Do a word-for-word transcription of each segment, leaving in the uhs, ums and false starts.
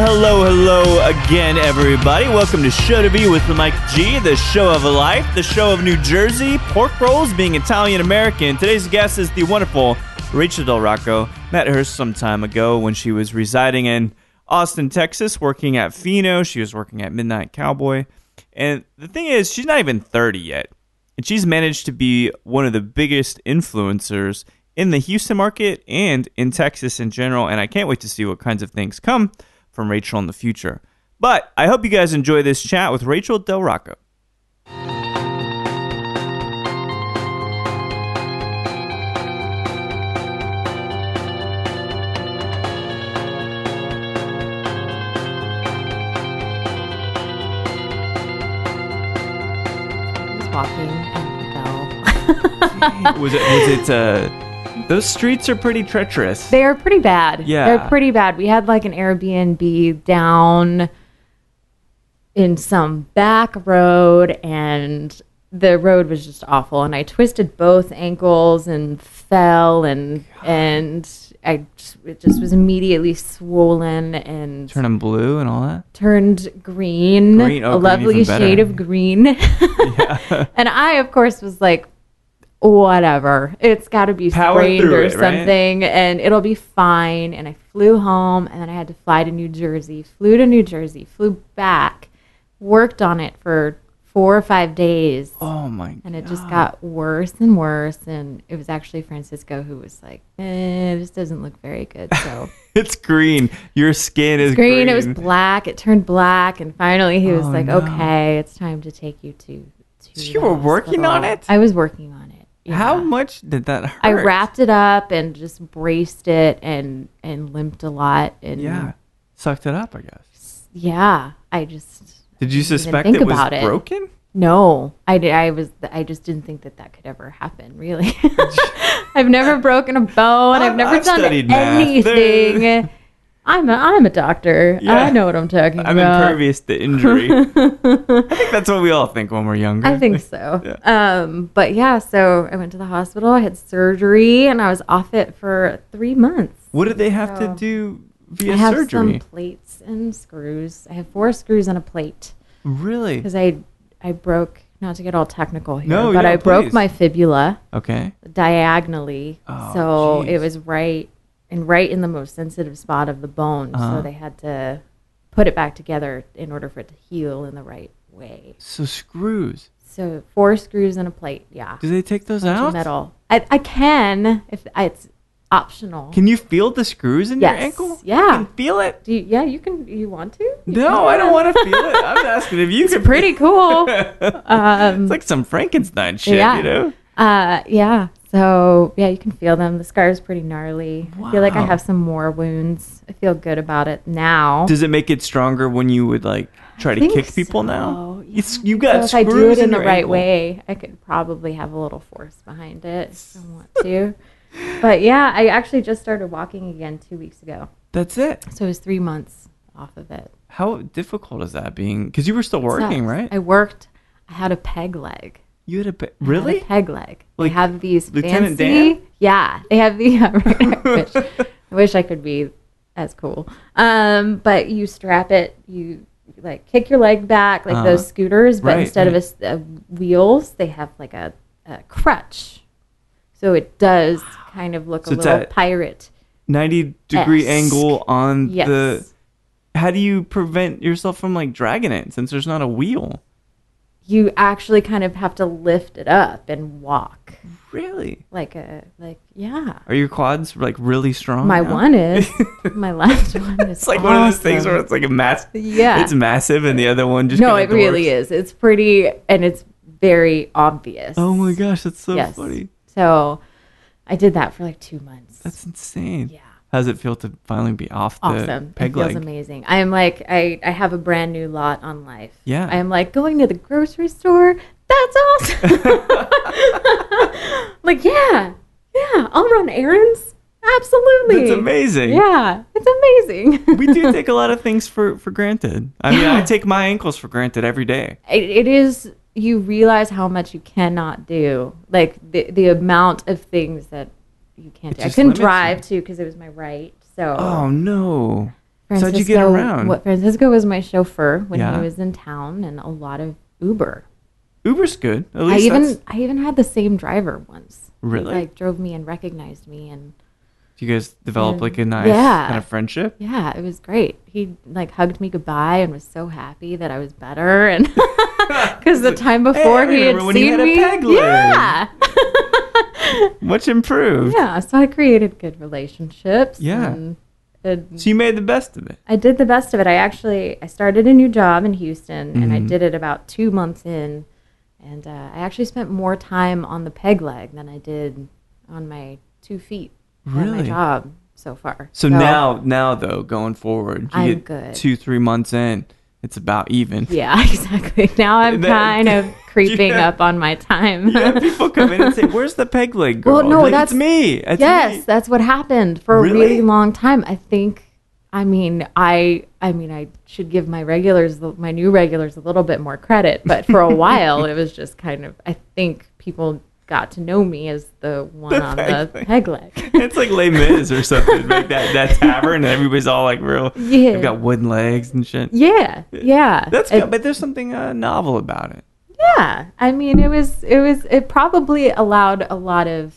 Hello, hello again, everybody. Welcome to Show to Be with Mike G, the show of life, the show of New Jersey, pork rolls being Italian-American. Today's guest is the wonderful Rachel Del Rocco. Met her some time ago when she was residing in Austin, Texas, working at Fino. She was working at Midnight Cowboy. And the thing is, she's not even thirty yet. And she's managed to be one of the biggest influencers in the Houston market and in Texas in general. And I can't wait to see what kinds of things come from Rachel in the future. But I hope you guys enjoy this chat with Rachel Del Rocco. I was walking and fell. was it, was it, uh, those streets are pretty treacherous. They are pretty bad. Yeah. They're pretty bad. We had like an Airbnb down in some back road, and the road was just awful. And I twisted both ankles and fell, and God. and I just, it just was immediately swollen and turning blue and all that. Turned green. Green. Oh, a green, lovely shade of green. Yeah. And I, of course, was like, whatever, it's got to be sprained or it, something, right? And it'll be fine. And I flew home, and then I had to fly to New Jersey, flew to New Jersey, flew back, worked on it for four or five days. Oh my God. And it just got worse and worse. And it was actually Francisco who was like, eh, this doesn't look very good. So it's green. Your skin is green. green. It was black. It turned black. And finally he was oh, like, no. okay, it's time to take you to, to you were hospital. Working on it? I was working on it. Yeah. How much did that hurt? I wrapped it up and just braced it and, and limped a lot. And yeah. Sucked it up, I guess. Yeah. I just... Did you suspect it was it. broken? No. I, did, I, was, I just didn't think that that could ever happen, really. I've never broken a bone. I've never I've done anything. I'm a, I'm a doctor. Yeah. I know what I'm talking I'm about. I'm impervious to injury. I think that's what we all think when we're younger. I think so. Yeah. Um, but yeah, so I went to the hospital. I had surgery, and I was off it for three months. What did they have so to do via surgery? I have surgery? some plates and screws. I have four screws and a plate. Really? Because I, I broke, not to get all technical here, no, but yeah, I please. broke my fibula. Okay. Diagonally. Oh, so geez. It was right... and right in the most sensitive spot of the bone. Uh-huh. So they had to put it back together in order for it to heal in the right way. So screws. So four screws and a plate, yeah. Do they take those out? Metal. I, I can. If I, It's optional. Can you feel the screws in yes. your ankle? Yeah. You can feel it? Do you, yeah, you can. You want to? You no, I don't want to feel it. I'm asking if you it's can. It's pretty cool. um, it's like some Frankenstein shit, yeah. you know? Uh, yeah. So, yeah, you can feel them. The scar is pretty gnarly. Wow. I feel like I have some more wounds. I feel good about it now. Does it make it stronger when you would, like, try I to kick so. people now? Yeah. It's, you got so screws in your ankle. If I do it in the right way, I could probably have a little force behind it if I want to. But, yeah, I actually just started walking again two weeks ago. That's it? So it was three months off of it. How difficult is that being? Because you were still working, so, right? I worked. I had a peg leg. You had a pe- really I had a peg leg. Like they have these Lieutenant fancy, Dan? yeah. They have the. Uh, right, I, wish, I wish I could be as cool. Um, but you strap it. You like kick your leg back like uh, those scooters, but right, instead right. of a, a wheels, they have like a, a crutch. So it does kind of look so a little pirate. Ninety degree angle on yes. the. How do you prevent yourself from like dragging it since there's not a wheel? You actually kind of have to lift it up and walk. Really? Like a like yeah. Are your quads like really strong? My now? one is. My left one is. It's like awesome. One of those things where it's like a mass. Yeah. It's massive, and the other one just. No, it dwarfs. Really is. It's pretty, and it's very obvious. Oh my gosh, that's so yes. funny. So, I did that for like two months. That's insane. Yeah. How does it feel to finally be off the awesome. peg leg? It feels amazing. I am like, I, I have a brand new lot on life. Yeah. I am like going to the grocery store. That's awesome. Like, yeah, yeah, I'll run errands. Absolutely. It's amazing. Yeah, it's amazing. We do take a lot of things for, for granted. I mean, yeah. I take my ankles for granted every day. It, it is, you realize how much you cannot do. Like, the, the amount of things that you can't do. I couldn't drive, you. too, because it was my right. So. Oh, no. Francisco, so how'd you get around? What, Francisco was my chauffeur when yeah. he was in town, and a lot of Uber. Uber's good. At least I even that's... I even had the same driver once. Really? He, like, drove me and recognized me. And do you guys develop and, like a nice yeah. kind of friendship? Yeah, it was great. He like hugged me goodbye and was so happy that I was better, and because the time before hey, he had when seen you had me. A peg leg. Yeah. Much improved. Yeah, so I created good relationships. Yeah. And it, so you made the best of it. I did the best of it. I actually I started a new job in Houston, mm-hmm. and I did it about two months in. And uh, I actually spent more time on the peg leg than I did on my two feet really? at my job so far. So, so now, now though, going forward, you I'm get good. two, three months in, it's about even. Yeah, exactly. Now I'm that, kind of creeping yeah. up on my time. Yeah, people come in and say, "Where's the peg leg girl?" Well, no, like, that's it's me. It's yes, me. That's what happened for really? a really long time. I think. I mean, I I mean, I should give my regulars, my new regulars, a little bit more credit. But for a while, it was just kind of, I think people got to know me as the one the on peg the peg leg. It's like Les Mis or something, like that that tavern, and everybody's all like real. Yeah. They've got wooden legs and shit. Yeah, yeah. That's good, it, but there's something uh, novel about it. Yeah, I mean, it was it was it probably allowed a lot of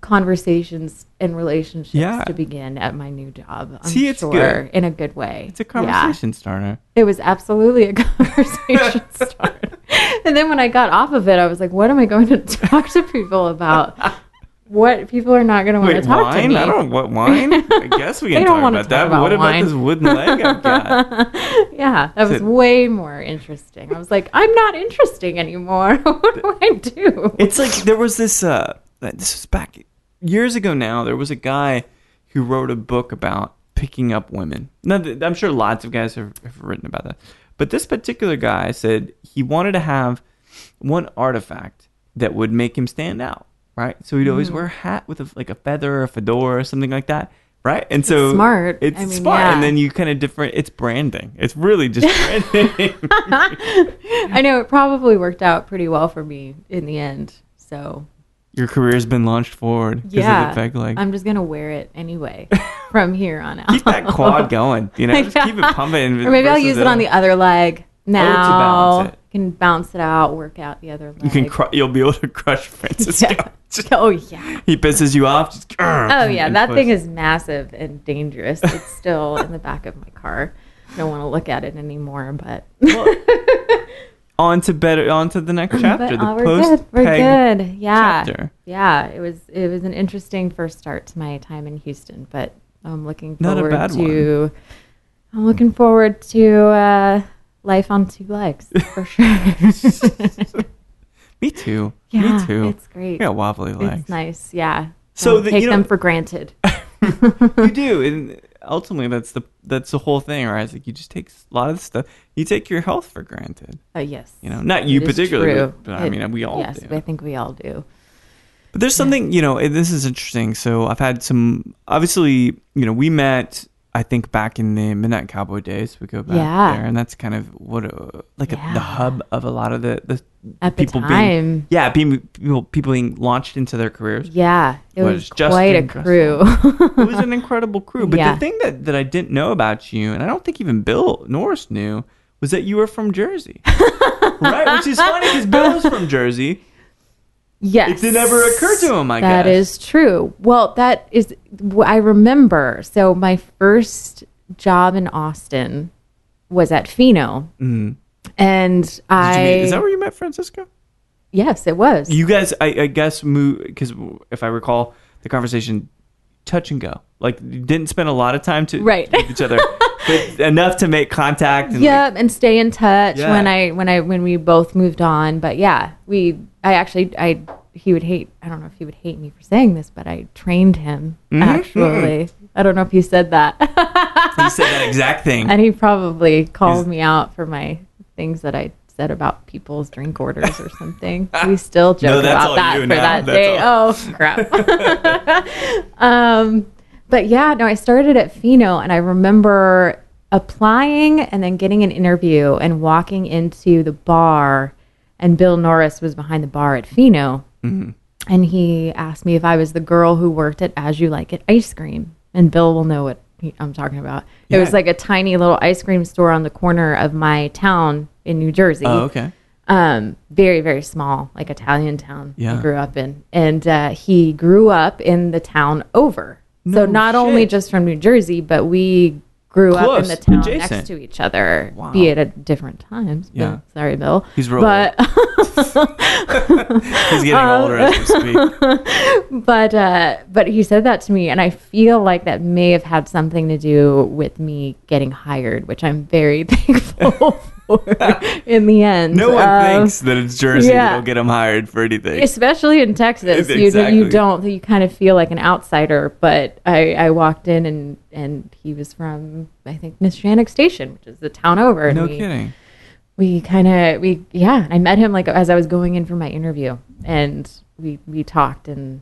conversations and relationships yeah. to begin at my new job. I'm See, it's sure, good. In a good way. It's a conversation yeah. starter. It was absolutely a conversation starter. And then when I got off of it, I was like, what am I going to talk to people about? What people are not going to want to talk wine? to me. I don't want wine. I guess we can talk about talk that. About what wine. about this wooden leg I've got? Yeah, that Is was it, way more interesting. I was like, I'm not interesting anymore. What do I do? It's like there was this, uh, this was back years ago now, there was a guy who wrote a book about picking up women. Now, I'm sure lots of guys have, have written about that. But this particular guy said he wanted to have one artifact that would make him stand out, right? So he'd always mm. wear a hat with a, like a feather or a fedora or something like that, right? And so it's smart. It's I mean, smart. Yeah. And then you kind of different. It's branding. It's really just branding. I know it probably worked out pretty well for me in the end, so... Your career's been launched forward. Yeah, of the peg leg. I'm just gonna wear it anyway from here on out. Keep that quad going, you know. Just yeah. keep it pumping. Or maybe I'll use it on the other leg now. Oh, to bounce it. You can bounce it out, work out the other leg. You can. Cru- you'll be able to crush Francisco. Yeah. Oh yeah. He pisses you off. Just, oh yeah, that push. thing is massive and dangerous. It's still in the back of my car. I don't want to look at it anymore, but. Well, On to better, on to the next chapter. But, oh, the post We're good. We're good. Yeah, chapter. yeah. It was it was an interesting first start to my time in Houston, but I'm looking Not forward a bad to. One. I'm looking forward to uh, life on two legs for sure. Me too. Yeah, Me too. It's great. You got wobbly legs. It's nice. Yeah. So the, take you know, them for granted. You do, and ultimately that's the that's the whole thing, right? It's like you just take a lot of stuff. You take your health for granted. Oh uh, yes. You know, not it you particularly, true. but I it, mean, we all yes, do. Yes, I think we all do. But there's something, yeah. you know, and this is interesting. So I've had some, obviously, you know, we met, I think, back in the Midnight Cowboy days. We go back yeah. there, and that's kind of what, a, like yeah. a, the hub of a lot of the, the At people the time. being, yeah, being, people, people being launched into their careers. Yeah, it was, was quite a crew. It was an incredible crew. But yeah. the thing that, that I didn't know about you, and I don't think even Bill Norris knew, was that you were from Jersey, right? Which is funny because Bill's from Jersey. Yes. It did never occur to him, I guess. That is true. Well, that is, I remember. So my first job in Austin was at Fino. Mm. And did I... You meet, is that where you met Francisco? Yes, it was. You guys, I, I guess, moved, because if I recall the conversation, touch and go. Like, you didn't spend a lot of time to right. with each other. But enough to make contact. And yeah, like, and stay in touch yeah. when I when I when we both moved on. But yeah, we I actually I he would hate I don't know if he would hate me for saying this, but I trained him mm-hmm. actually. Mm-hmm. I don't know if you said that. He said that exact thing. And he probably called He's... me out for my things that I said about people's drink orders or something. We still joke no, about that for now. that that's day. All... Oh, crap. um, but yeah, no, I started at Fino, and I remember applying and then getting an interview and walking into the bar, and Bill Norris was behind the bar at Fino. Mm-hmm. And he asked me if I was the girl who worked at As You Like It Ice Cream. And Bill will know what he, I'm talking about. Yeah. It was like a tiny little ice cream store on the corner of my town in New Jersey. Oh, okay. Um, very, very small, like Italian town yeah. I grew up in. And uh, he grew up in the town over. No so not shit. only just from New Jersey, but we grew Close, up in the town adjacent. next to each other, wow. be it at different times. But, yeah. Sorry, Bill. He's real but, He's getting um, older as we speak. But, uh, but he said that to me, and I feel like that may have had something to do with me getting hired, which I'm very thankful for in the end. No one um, thinks that it's Jersey yeah. that'll get him hired for anything. Especially in Texas. Exactly. You, you don't. You kind of feel like an outsider, but I, I walked in, and, and he was from, I think, Nishanic Station, which is the town over. No and we, kidding. We kind of, we, yeah, I met him like as I was going in for my interview, and we, we talked, and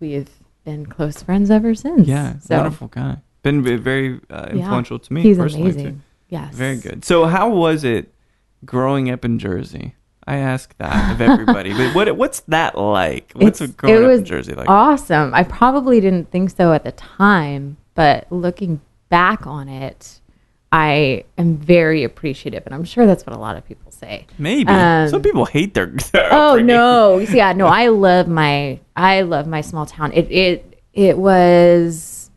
we've been close friends ever since. Yeah. So, wonderful guy. Been very uh, influential yeah, to me he's personally. He's amazing. Too. Yes. Very good. So how was it growing up in Jersey? I ask that of everybody, but what, what's that like? What's it's, growing it up in Jersey like? Awesome. I probably didn't think so at the time, but looking back on it, I am very appreciative, and I'm sure that's what a lot of people say. Maybe um, some people hate their. their oh upbringing. no! Yeah, no. I love my. I love my small town. It it it was,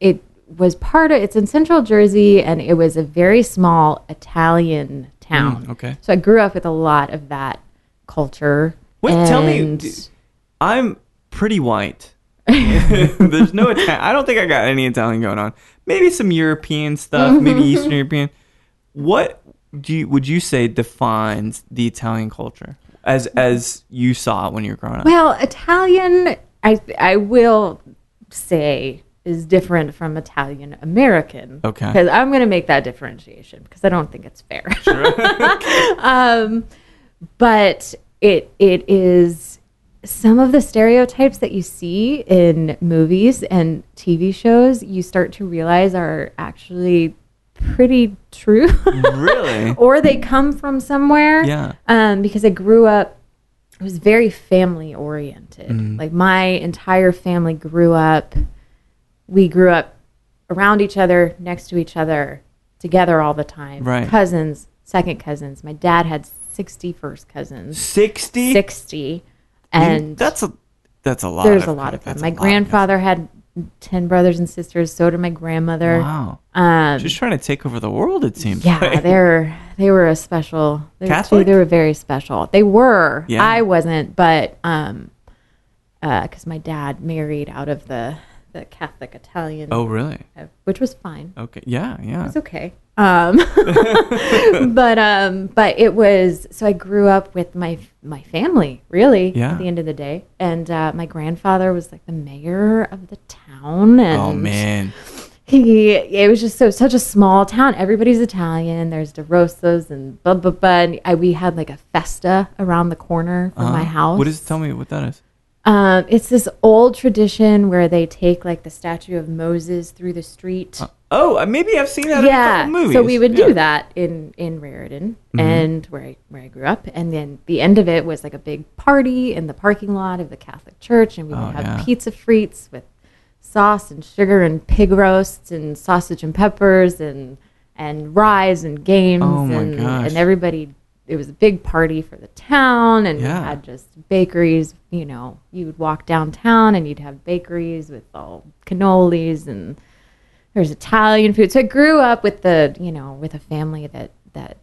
it was part of. It's in Central Jersey, and it was a very small Italian town. Mm, okay. So I grew up with a lot of that culture. Wait, and tell me, I'm pretty white. There's no. Italian. I don't think I got any Italian going on. Maybe some European stuff, maybe Eastern European. What do you, would you say defines the Italian culture as as you saw it when you were growing up? Well, Italian, I I will say, is different from Italian American. Okay. Because I'm going to make that differentiation because I don't think it's fair. Sure. um, but it it is. Some of the stereotypes that you see in movies and T V shows, you start to realize are actually pretty true. Really? Or they come from somewhere. Yeah. Um, because I grew up, I was very family oriented. Mm-hmm. Like my entire family grew up, we grew up around each other, next to each other, together all the time. Right. Cousins, second cousins. My dad had sixty first cousins. sixty? sixty. And that's a that's a lot. There's a lot of them. My grandfather had ten brothers and sisters. So did my grandmother. Wow. Um, just trying to take over the world, it seems. Yeah, like. they're they were a special. They Catholic. Were two, they were very special. They were. Yeah. I wasn't, but um, uh, because my dad married out of the the Catholic Italian. Oh, really? Which was fine. Okay. Yeah. Yeah. It was okay. Um, but, um, but it was, so I grew up with my, my family really yeah. at the end of the day. And, uh, my grandfather was like the mayor of the town. And oh man. He, it was just so, such a small town. Everybody's Italian. There's DeRosos and blah, blah, blah. And I, we had like a festa around the corner from uh-huh. my house. What is, tell me what that is. Um, it's this old tradition where they take like the statue of Moses through the street. Uh- Oh, maybe I've seen that yeah. in a couple movies. So we would yeah. do that in, in Raritan mm-hmm. and where I, where I grew up. And then the end of it was like a big party in the parking lot of the Catholic Church. And we would oh, have yeah. pizza frites with sauce and sugar and pig roasts and sausage and peppers and and rides and games. Oh, and, and everybody, it was a big party for the town. And yeah. we had just bakeries. You know, you would walk downtown and you'd have bakeries with all cannolis and... There's Italian food. So I grew up with the, you know, with a family that, that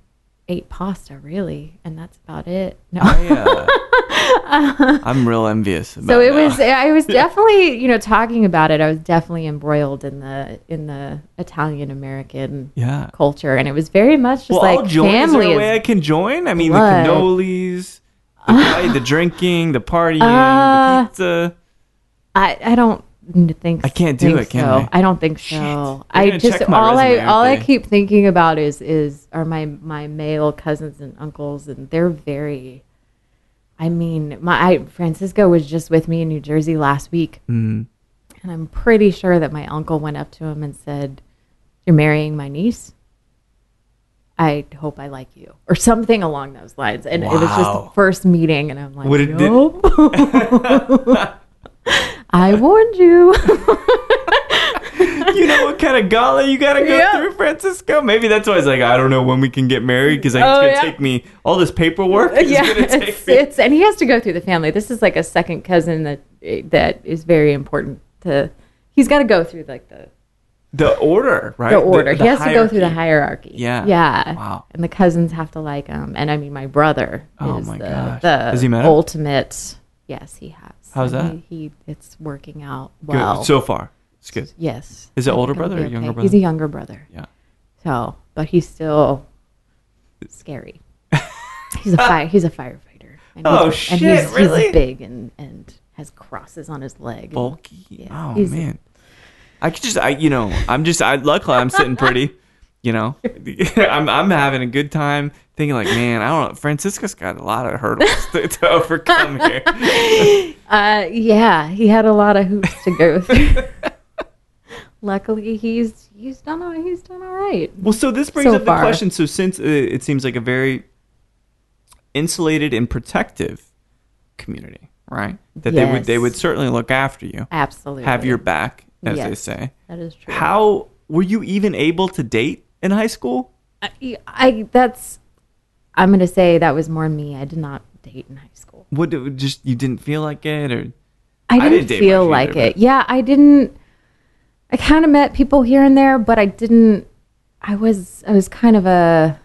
ate pasta, really. And that's about it. No. I, uh, uh, I'm real envious about So it now. was, I was definitely, you know, talking about it, I was definitely embroiled in the in the Italian-American yeah. culture. And it was very much just well, like I'll join. family. Is there a way I can join? I mean, blood. the cannolis, the, uh, the drinking, the partying, uh, the pizza. I, I don't. think I can't do it, can so. I? I don't think so. I just all resume, I all they? I keep thinking about is is are my my male cousins and uncles, and they're very. I mean, my I, Francisco was just with me in New Jersey last week, mm. and I'm pretty sure that my uncle went up to him and said, "You're marrying my niece. I hope I like you," or something along those lines. And wow. It was just the first meeting, and I'm like, what nope. Did- I warned you. You know what kind of gala you got to go yep. through, Francisco? Maybe that's why I was like, I don't know when we can get married because it's oh, going to yeah. take me, all this paperwork is yeah, going to take it's, me. It's, and he has to go through the family. This is like a second cousin that that is very important to, he's got to go through like the. The order, right? The order. The, the he has hierarchy. To go through the hierarchy. Yeah. Yeah. Wow. And the cousins have to like him. And I mean, my brother oh is my the, the has he met ultimate. Him? Yes, he has. How's that? He, he it's working out well. Good. So far. It's good. Yes. Is it older brother or okay. younger brother? He's a younger brother. Yeah. So, but he's still scary. he's a fire. He's a firefighter. And oh he's, shit! And he's, really? He's big and, and has crosses on his leg. Bulky. And, yeah, oh man. I could just, I you know, I'm just, I luckily I'm sitting pretty. You know, I'm I'm having a good time thinking like, man, I don't know. Francisco's got a lot of hurdles to, to overcome here. Uh, yeah, he had a lot of hoops to go through. Luckily, he's he's done all, he's done all right. Well, so this brings so up far. The question. So since uh, it seems like a very insulated and protective community, right? That yes. they would they would certainly look after you, absolutely, have your back, as yes, they say. That is true. How were you even able to date? In high school? I, I that's I'm gonna say that was more me. I did not date in high school. What just you didn't feel like it, or I didn't, I didn't date feel like either, it. But. Yeah, I didn't. I kind of met people here and there, but I didn't. I was I was kind of a.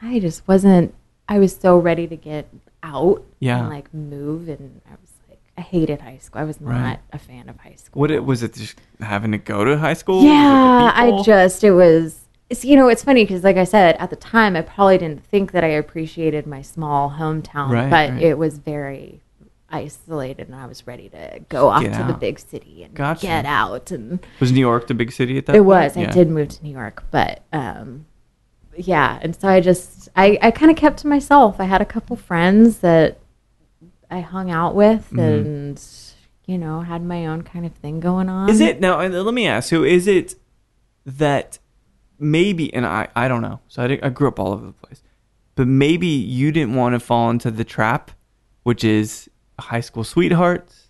I just wasn't. I was so ready to get out. Yeah. And like move, and I was like, I hated high school. I was not right. a fan of high school. What it was it just having to go to high school? Yeah, I just it was. You know, it's funny because, like I said, at the time, I probably didn't think that I appreciated my small hometown, right, but right. it was very isolated, and I was ready to go off get to out. The big city and gotcha. Get out. And was New York the big city at that it point? It was. Yeah. I did move to New York, but um, yeah. And so I just, I, I kind of kept to myself. I had a couple friends that I hung out with mm-hmm. and, you know, had my own kind of thing going on. Is it, now, let me ask you, is it that... Maybe, and I, I don't know, so I, I grew up all over the place, but maybe you didn't want to fall into the trap, which is high school sweethearts,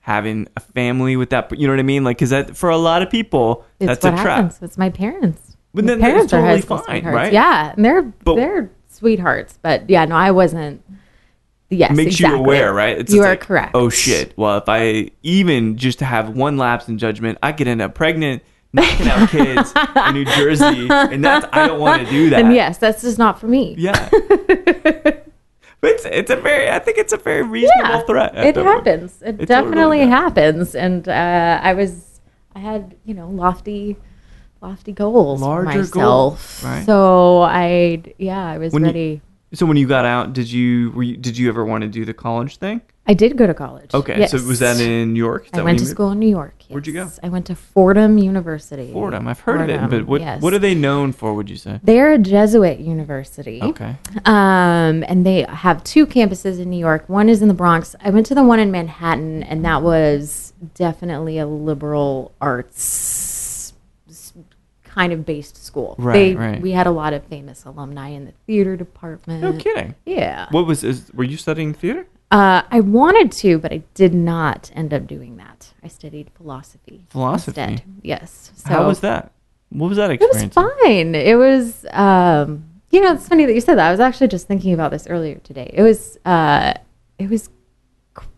having a family with that, you know what I mean? Like, because that for a lot of people, it's that's what a trap. Happens. It's my parents. But my then parents that's totally are high school fine, sweethearts. Right? Yeah, and they're, but, they're sweethearts, but yeah, no, I wasn't. Yes, makes exactly. you aware, right? It's, you it's are like, correct. Oh, shit. Well, if I even just have one lapse in judgment, I could end up pregnant. Knocking out kids in New Jersey, and that's I don't want to do that. And yes, that's just not for me. Yeah, but it's, it's a very I think it's a very reasonable yeah, threat. It happens. It, it definitely totally happens. happens. And uh, I was I had you know lofty, lofty goals Larger for myself. Goals, right? So I yeah I was when ready. You, so when you got out, did you, were you did you ever want to do the college thing? I did go to college. Okay, yes. So was that in New York? I went to school in New York. Yes. Where'd you go? I went to Fordham University. Fordham, I've heard Fordham, of it, but what yes. what are they known for, would you say? They're a Jesuit university. Okay. Um, and they have two campuses in New York. One is in the Bronx. I went to the one in Manhattan, and that was definitely a liberal arts kind of based school. Right, they, right. We had a lot of famous alumni in the theater department. No kidding. Yeah. What was, is, were you studying theater? Uh, I wanted to, but I did not end up doing that. I studied philosophy. Philosophy? Instead. Yes. So how was that? What was that experience? It was fine. It was, um, you know, it's funny that you said that. I was actually just thinking about this earlier today. It was, uh, it was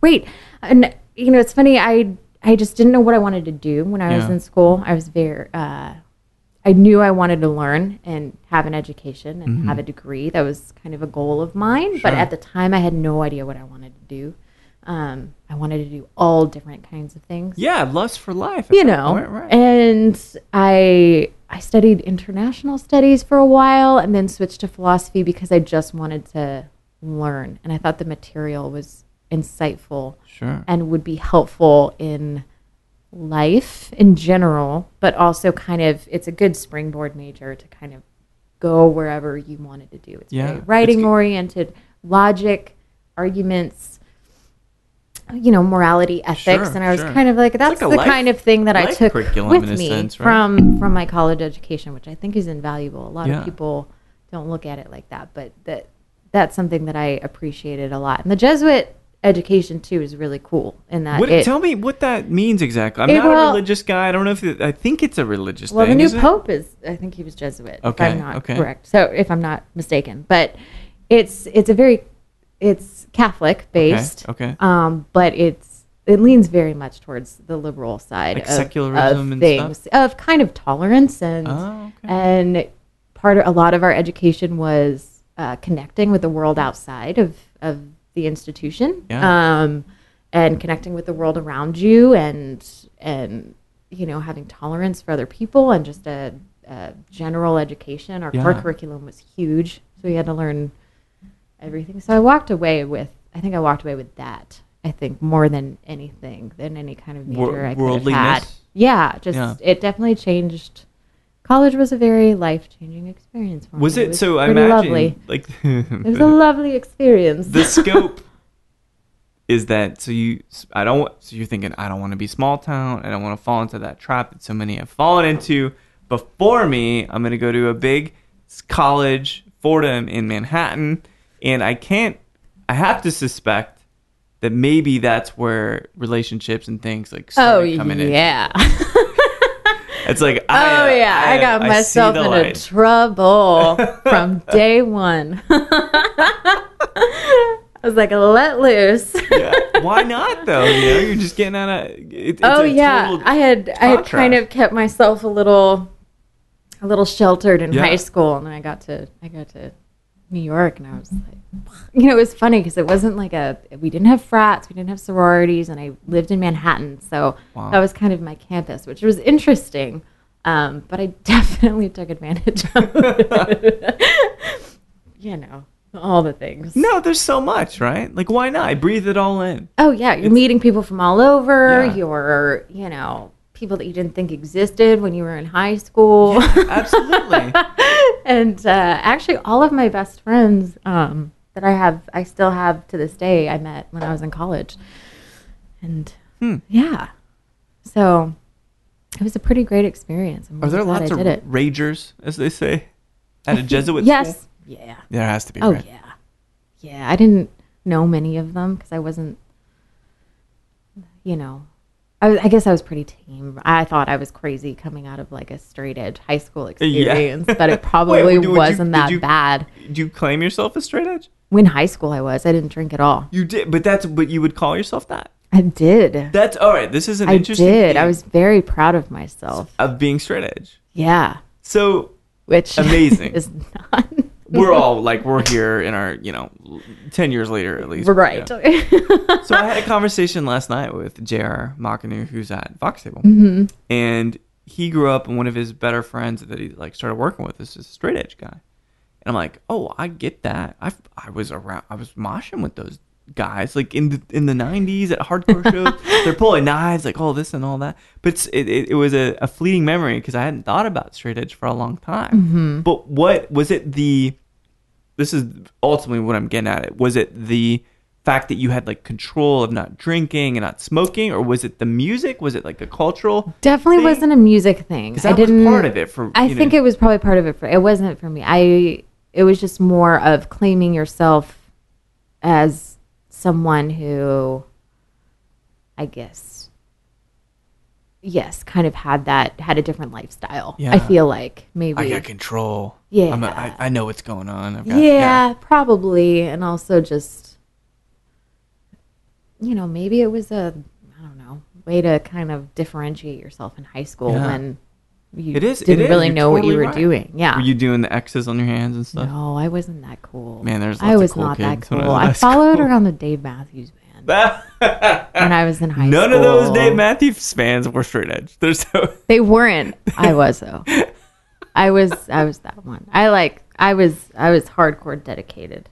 great. And, you know, it's funny. I, I just didn't know what I wanted to do when I yeah. was in school. I was very, uh, I knew I wanted to learn and have an education and mm-hmm. have a degree. That was kind of a goal of mine. Sure. But at the time, I had no idea what I wanted to do. Um, I wanted to do all different kinds of things. Yeah, lust for life. You know, point, right. And I I studied international studies for a while and then switched to philosophy because I just wanted to learn. And I thought the material was insightful sure. and would be helpful in life in general, but also kind of, it's a good springboard major to kind of go wherever you wanted to do. It's yeah, very writing oriented, logic, arguments, you know, morality, ethics. Sure, and I was sure. kind of like, that's like the life, kind of thing that I took with me sense, right? from, from my college education, which I think is invaluable. A lot yeah. of people don't look at it like that, but that that's something that I appreciated a lot. And the Jesuit education too is really cool in that what, it, tell me what that means exactly. I'm it, not well, a religious guy. I don't know if it, I think it's a religious well, thing. Well, the new is pope it? is, I think he was Jesuit. Okay, if I'm not okay. correct. So if I'm not mistaken, but it's it's a very it's Catholic based. Okay. okay. Um, but it's it leans very much towards the liberal side, like of, secularism of and things stuff? Of kind of tolerance and oh, okay. and part of, a lot of our education was uh, connecting with the world outside of of the institution, yeah. um, and connecting with the world around you, and and you know, having tolerance for other people, and just a, a general education. Our yeah. core curriculum was huge, so we had to learn everything. So I walked away with, I think I walked away with that. I think more than anything, than any kind of major Wor- I could have had. Yeah, just yeah. it definitely changed. College was a very life-changing experience for me. Was it? It was so I imagine, lovely. Like, it was a lovely experience. The scope is that. So you, I don't. So you're thinking, I don't want to be small town. I don't want to fall into that trap that so many have fallen into before me. I'm going to go to a big college, Fordham in Manhattan, and I can't. I have to suspect that maybe that's where relationships and things like start oh, coming in. Oh yeah. It's like, I, oh, yeah, I, I got I myself into light. trouble from day one. I was like, let loose. Yeah. Why not, though? You know, you're just getting out of it. Oh, yeah. I had contrast. I had kind of kept myself a little a little sheltered in yeah. high school. And then I got to I got to New York, and I was like, you know, it was funny because it wasn't like a, we didn't have frats, we didn't have sororities, and I lived in Manhattan, so wow. that was kind of my campus, which was interesting, um, but I definitely took advantage of it. You know, all the things. No, there's so much, right? Like, why not? I breathe it all in. Oh, yeah, you're it's, meeting people from all over, yeah. you're, you know, people that you didn't think existed when you were in high school. Yeah, absolutely. And uh, actually, all of my best friends um, that I have, I still have to this day, I met when I was in college. And hmm. yeah, so it was a pretty great experience. I'm Are really there lots of it. ragers, as they say, at a Jesuit yes. school? Yes. Yeah. There has to be, oh, right? Oh, yeah. Yeah, I didn't know many of them because I wasn't, you know, I, I guess I was pretty tame. I thought I was crazy coming out of like a straight edge high school experience, yeah. but it probably Wait, would, wasn't you, that you, bad. Do you claim yourself a straight edge? When high school I was. I didn't drink at all. You did, but that's but you would call yourself that? I did. That's all right. This is an I interesting I did. Thing. I was very proud of myself. Of being straight edge. Yeah. So which amazing. Is not We're all like, we're here in our, you know, ten years later at least. Right. You know. So I had a conversation last night with J R Makanu, who's at Vox Table. Mm-hmm. And he grew up, and one of his better friends that he like started working with is a straight edge guy. And I'm like, oh, I get that. I I was around, I was moshing with those guys like in the, in the nineties at hardcore shows. They're pulling knives, like all this and all that. But it's, it, it, it was a, a fleeting memory because I hadn't thought about straight edge for a long time. Mm-hmm. But what was it the... This is ultimately what I'm getting at. It was it the fact that you had like control of not drinking and not smoking, or was it the music? Was it like a cultural? Definitely thing? Wasn't a music thing. Because I was didn't part of it for. I you think know. It was probably part of it for. It wasn't for me. I. It was just more of claiming yourself as someone who, I guess, yes, kind of had that had a different lifestyle. Yeah. I feel like maybe I got control. Yeah, I'm a, I, I know what's going on. I've got, yeah, yeah, probably, and also just, you know, maybe it was a, I don't know, way to kind of differentiate yourself in high school yeah. when you it is, didn't it really You're know totally what you were right. doing. Yeah, were you doing the X's on your hands and stuff? No, I wasn't that cool. Man, there's lots I was of cool not kids that cool. I, I followed cool. around the Dave Matthews Band when I was in high None school. None of those Dave Matthews Bands were straight edge. They're so they weren't. I was though. I was I was that one. I like I was I was hardcore dedicated.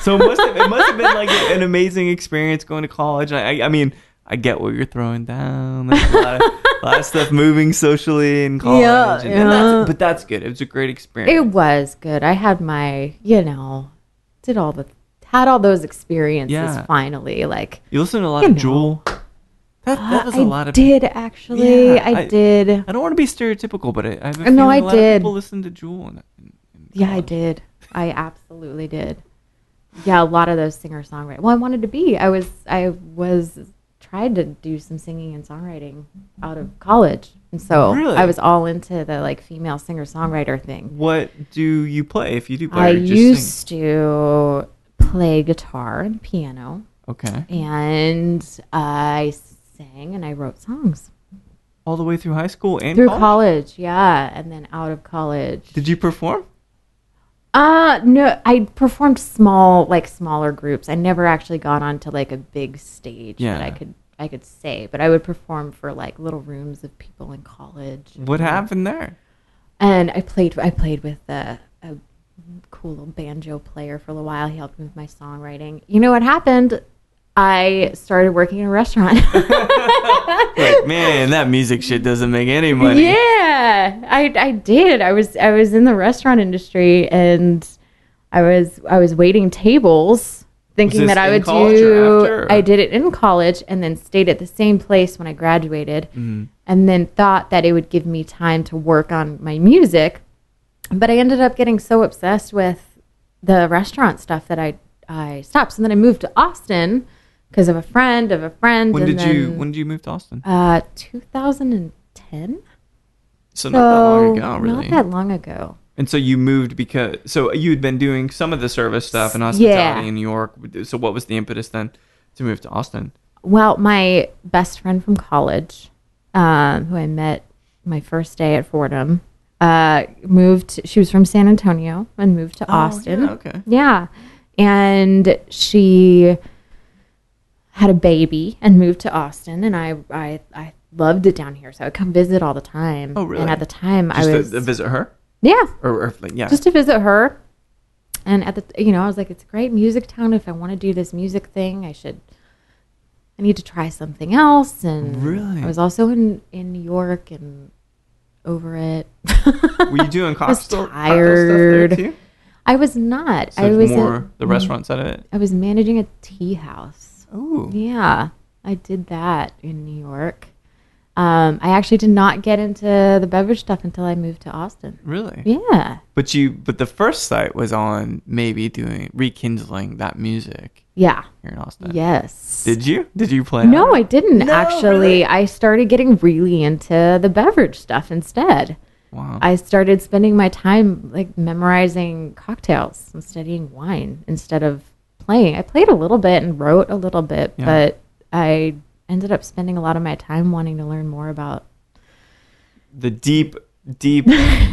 So it must have, it must have been like an amazing experience going to college. I I mean I get what you're throwing down. There's a lot of, a lot of stuff moving socially in college. Yeah, and yeah. That's, but that's good. It was a great experience. It was good. I had my, you know, did all the, had all those experiences yeah. finally. Like you listen to a lot of know. Jewel. That, that was uh, a lot of. I did actually. Yeah, I, I did. I don't want to be stereotypical, but I, I have a no, I a lot did. Of people listen to Jewel. In, in yeah, I did. I absolutely did. Yeah, a lot of those singer-songwriters. Well, I wanted to be. I was. I was tried to do some singing and songwriting out of college, and so really? I was all into the like female singer-songwriter thing. What do you play if you do play? I just used sing? to play guitar and piano. Okay. And uh, I sang and I wrote songs. All the way through high school and through college? college, yeah, and then out of college. Did you perform? Uh, no, I performed small, like smaller groups. I never actually got onto like a big stage yeah. that I could, I could say, but I would perform for like little rooms of people in college. What and, happened there? And I played, I played with a, a cool little banjo player for a little while. He helped me with my songwriting. You know what happened? I started working in a restaurant. Like, man, that music shit doesn't make any money. Yeah, I I did. I was I was in the restaurant industry, and I was I was waiting tables, thinking that I would do. Or or? I did it in college, and then stayed at the same place when I graduated, mm-hmm. and then thought that it would give me time to work on my music. But I ended up getting so obsessed with the restaurant stuff that I I stopped. So then I moved to Austin. Because of a friend, of a friend. When and did then, you When did you move to Austin? Uh, two thousand ten. So, so not that long ago, really. Not that long ago. And so you moved because so you had been doing some of the service stuff and hospitality yeah. in New York. So what was the impetus then to move to Austin? Well, my best friend from college, um, who I met my first day at Fordham, uh, moved. She was from San Antonio and moved to oh, Austin. Yeah, okay. Yeah, and she had a baby and moved to Austin, and I, I I loved it down here, so I would come visit all the time. Oh, really? And at the time, just I was... Just to visit her? Yeah. Or, or, like, yeah. Just to visit her, and at the, you know, I was like, it's a great music town. If I want to do this music thing, I should, I need to try something else, and really? I was also in, in New York and over it. Were you doing cocktail stuff there, too? I was not. So I was more a, the restaurant side of it? I was managing a tea house. Oh yeah, I did that in New York. Um, I actually did not get into the beverage stuff until I moved to Austin. Really? Yeah. But you, but the first sight was on maybe doing rekindling that music. Yeah. Here in Austin. Yes. Did you? Did you play? No, I didn't no, actually. Really? I started getting really into the beverage stuff instead. Wow. I started spending my time like memorizing cocktails and studying wine instead of playing. I played a little bit and wrote a little bit, yeah. but I ended up spending a lot of my time wanting to learn more about the deep, deep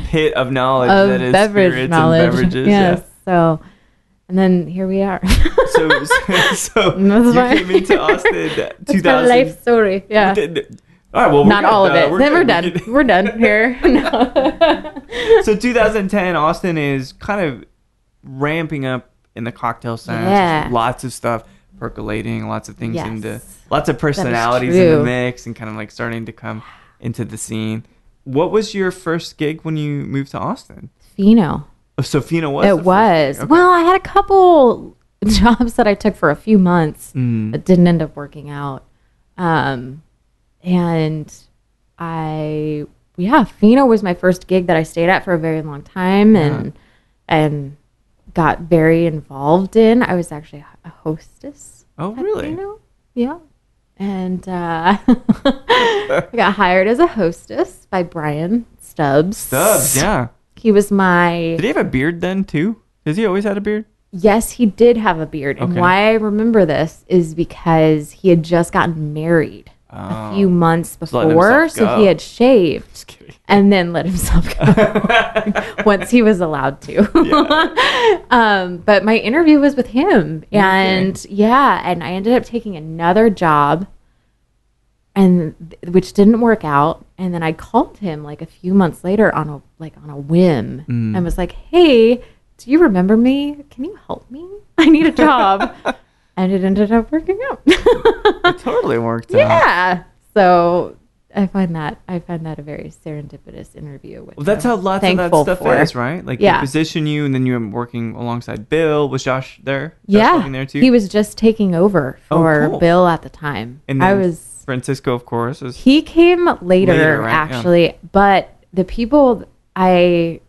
pit of knowledge of that is beverage spirits knowledge. And beverages. Yes. Yeah. So, and then here we are. so, so, so you came into Austin two thousand. That's my life story. Yeah. All right, well, not good. all of it. Uh, we're then good. we're done. We're done here. So, two thousand ten, Austin is kind of ramping up in the cocktail sense, yeah. lots of stuff percolating, lots of things yes. into, lots of personalities in the mix, and kind of like starting to come into the scene. What was your first gig when you moved to Austin? Fino. Oh, so Fino was. It was. Okay. Well, I had a couple jobs that I took for a few months mm. that didn't end up working out, um, and I, yeah, Fino was my first gig that I stayed at for a very long time, yeah. and and. got very involved in. I was actually a hostess. Oh, really? Fino. Yeah. And uh, I got hired as a hostess by Brian Stubbs. Stubbs, yeah. He was my... Did he have a beard then, too? Has he always had a beard? Yes, he did have a beard. Okay. And why I remember this is because he had just gotten married oh. a few months before, so go. he had shaved. Just kidding. And then let himself go once he was allowed to. Yeah. um, but my interview was with him. And okay. yeah, and I ended up taking another job, and which didn't work out. And then I called him like a few months later on a like on a whim mm. and was like, hey, do you remember me? Can you help me? I need a job. and it ended up working out. It totally worked yeah. out. Yeah. So I find that I find that a very serendipitous interview. With well, that's how lots of that stuff for. is, right? Like yeah. they position you, and then you're working alongside Bill. Was Josh there? Josh yeah, working there too? He was just taking over for oh, cool. Bill at the time. And then I was Francisco, of course. Was he came later, later right? actually, yeah. but the people I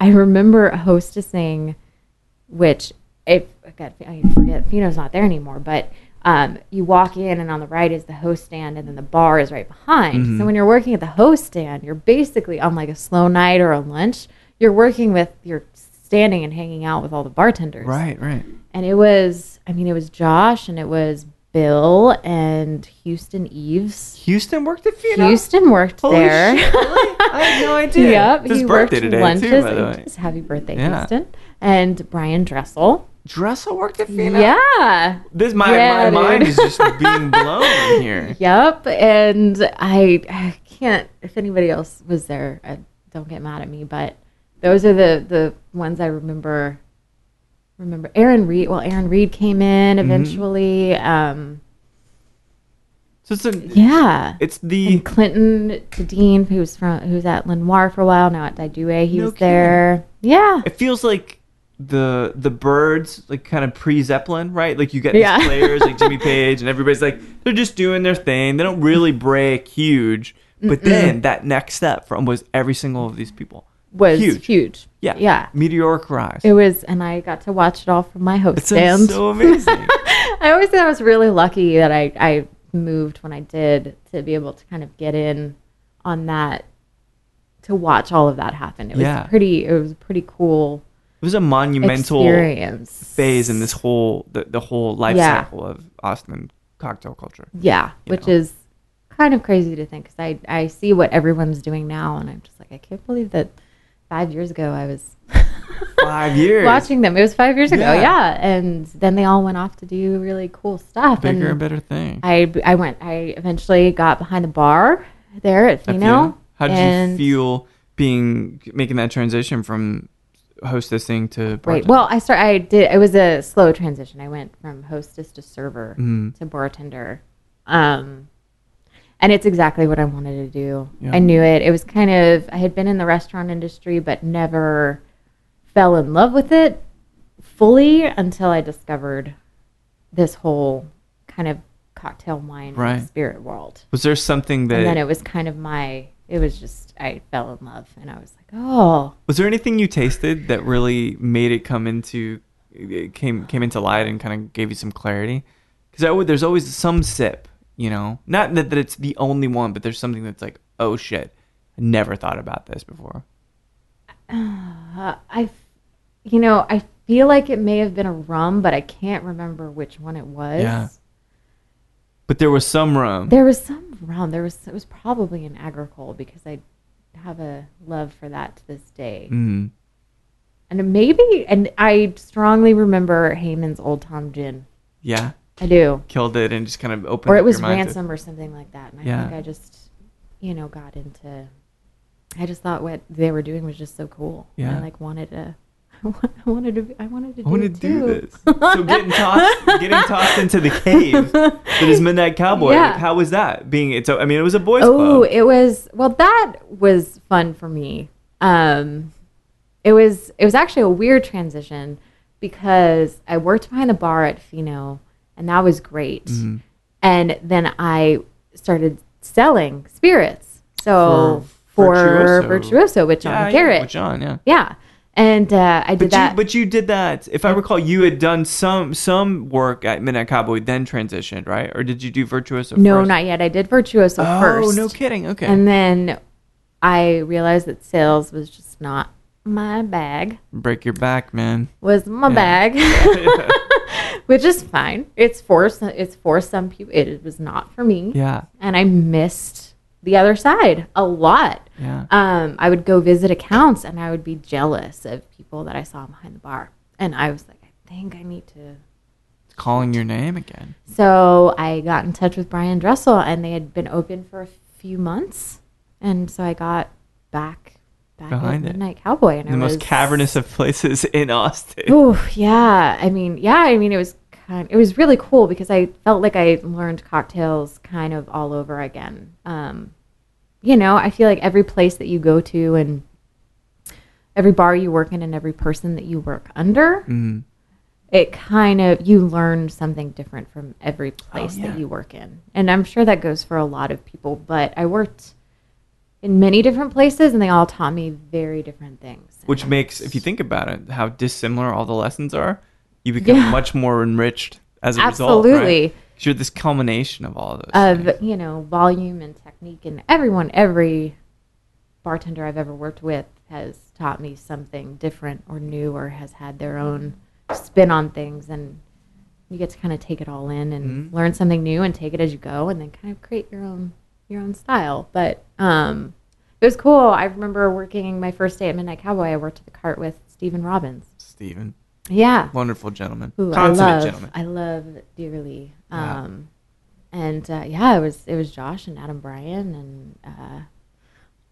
I remember hostessing, which if God, I forget, Fino's not there anymore, but. Um, you walk in and on the right is the host stand, and then the bar is right behind. Mm-hmm. So when you're working at the host stand, you're basically on like a slow night or a lunch. You're working with, you're standing and hanging out with all the bartenders. Right, right. And it was, I mean, it was Josh and it was Bill and Houston Eves. Houston worked at Fino? Houston worked Holy there. Shit, really? I had no idea. Yep. His he birthday worked today lunches too, by the way. Happy birthday, yeah. Houston. And Brian Dressel. Dressel worked at Fino? Yeah. This my yeah, my dude. mind is just being blown here. Yep. And I, I can't, if anybody else was there, I, don't get mad at me, but those are the, the ones I remember. Remember Aaron Reed. Well, Aaron Reed came in eventually. Mm-hmm. Um, so it's a, yeah. It's the and Clinton Dean, who was from who's at Lenoir for a while, now at Daidoué. He no was kidding. there. Yeah. It feels like the the birds, like kind of pre-Zeppelin, right? Like you get these yeah. players like Jimmy Page and everybody's like, they're just doing their thing. They don't really break huge. But Mm-mm. then that next step from was every single of these people. Was huge. huge. Yeah. Yeah. Meteoric rise. It was, and I got to watch it all from my host stand. It's so amazing. I always said I was really lucky that I, I moved when I did to be able to kind of get in on that, to watch all of that happen. It was yeah. pretty, it was pretty cool. It was a monumental experience. phase in this whole the, the whole life yeah. cycle of Austin cocktail culture. Yeah, which know. is kind of crazy to think, because I I see what everyone's doing now, and I'm just like, I can't believe that five years ago I was five years watching them. It was five years ago, yeah. yeah. And then they all went off to do really cool stuff, bigger and, and better things. I I went. I eventually got behind the bar there at Fino. How did you feel being making that transition from hostessing to bartender? Right. Well, I start. I did. It was a slow transition. I went from hostess to server mm. to bartender, um, and it's exactly what I wanted to do. Yeah. I knew it. It was kind of. I had been in the restaurant industry, but never fell in love with it fully until I discovered this whole kind of cocktail wine right. spirit world. Was there something that? And then it was kind of my. It was just, I fell in love, and I was like, oh. Was there anything you tasted that really made it come into, it came came into light and kind of gave you some clarity? Because there's always some sip, you know? Not that, that it's the only one, but there's something that's like, oh, shit, I never thought about this before. Uh, I, you know, I feel like it may have been a rum, but I can't remember which one it was. Yeah. But there was some rum. There was some rum. There was it was probably an agricole, because I have a love for that to this day. Mm. And maybe, and I strongly remember Heyman's Old Tom Gin. Yeah, I do. Killed it and just kind of opened. Or it up was your mind Ransom to... or something like that. And I yeah. think I just, you know, got into. I just thought what they were doing was just so cool. Yeah, I like wanted to. I wanted to. I wanted to do, I wanted to do this. So getting tossed, getting tossed into the cave that is Midnight Cowboy. Yeah. Like, how was that? Being it's. I mean, it was a boys' oh, club. Oh, it was. Well, that was fun for me. Um, it was. It was actually a weird transition, because I worked behind the bar at Fino, and that was great. Mm-hmm. And then I started selling spirits. So for, for Virtuoso. Virtuoso with John yeah, Garrett. Yeah, with John, yeah. Yeah. And uh, I did but that. You, but you did that. If I recall, you had done some some work at Midnight Cowboy, then transitioned, right? Or did you do Virtuoso no, first? No, not yet. I did Virtuoso oh, first. Oh, no kidding. Okay. And then I realized that sales was just not my bag. Break your back, man. Was my yeah. bag. yeah. Which is fine. It's for, it's for some people. It, it was not for me. Yeah. And I missed the other side a lot. Yeah. Um, I would go visit accounts, and I would be jealous of people that I saw behind the bar. And I was like, I think I need to... It's calling your name again. So I got in touch with Brian Dressel, and they had been open for a few months. And so I got back back behind at Midnight it. Cowboy. And the I most was, cavernous of places in Austin. Oh, yeah. I mean, yeah. I mean, it was kind of, it was really cool because I felt like I learned cocktails kind of all over again. Um, you know, I feel like every place that you go to and every bar you work in and every person that you work under, mm-hmm. it kind of, you learn something different from every place oh, yeah. that you work in. And I'm sure that goes for a lot of people, but I worked in many different places and they all taught me very different things. Which and makes, if you think about it, how dissimilar all the lessons are, you become yeah. much more enriched as a Absolutely. Result. Absolutely. Right? You're this culmination of all of those Of, things. You know, volume and technique, and everyone, every bartender I've ever worked with has taught me something different or new or has had their own spin on things, and you get to kind of take it all in and mm-hmm. learn something new and take it as you go and then kind of create your own your own style. But um, it was cool. I remember working my first day at Midnight Cowboy. I worked at the cart with Steven Robbins. Steven. Yeah. Wonderful gentleman. Ooh, Consummate I love, gentleman. I love dearly. Um, yeah. And uh, yeah, it was, it was Josh and Adam Bryan and uh,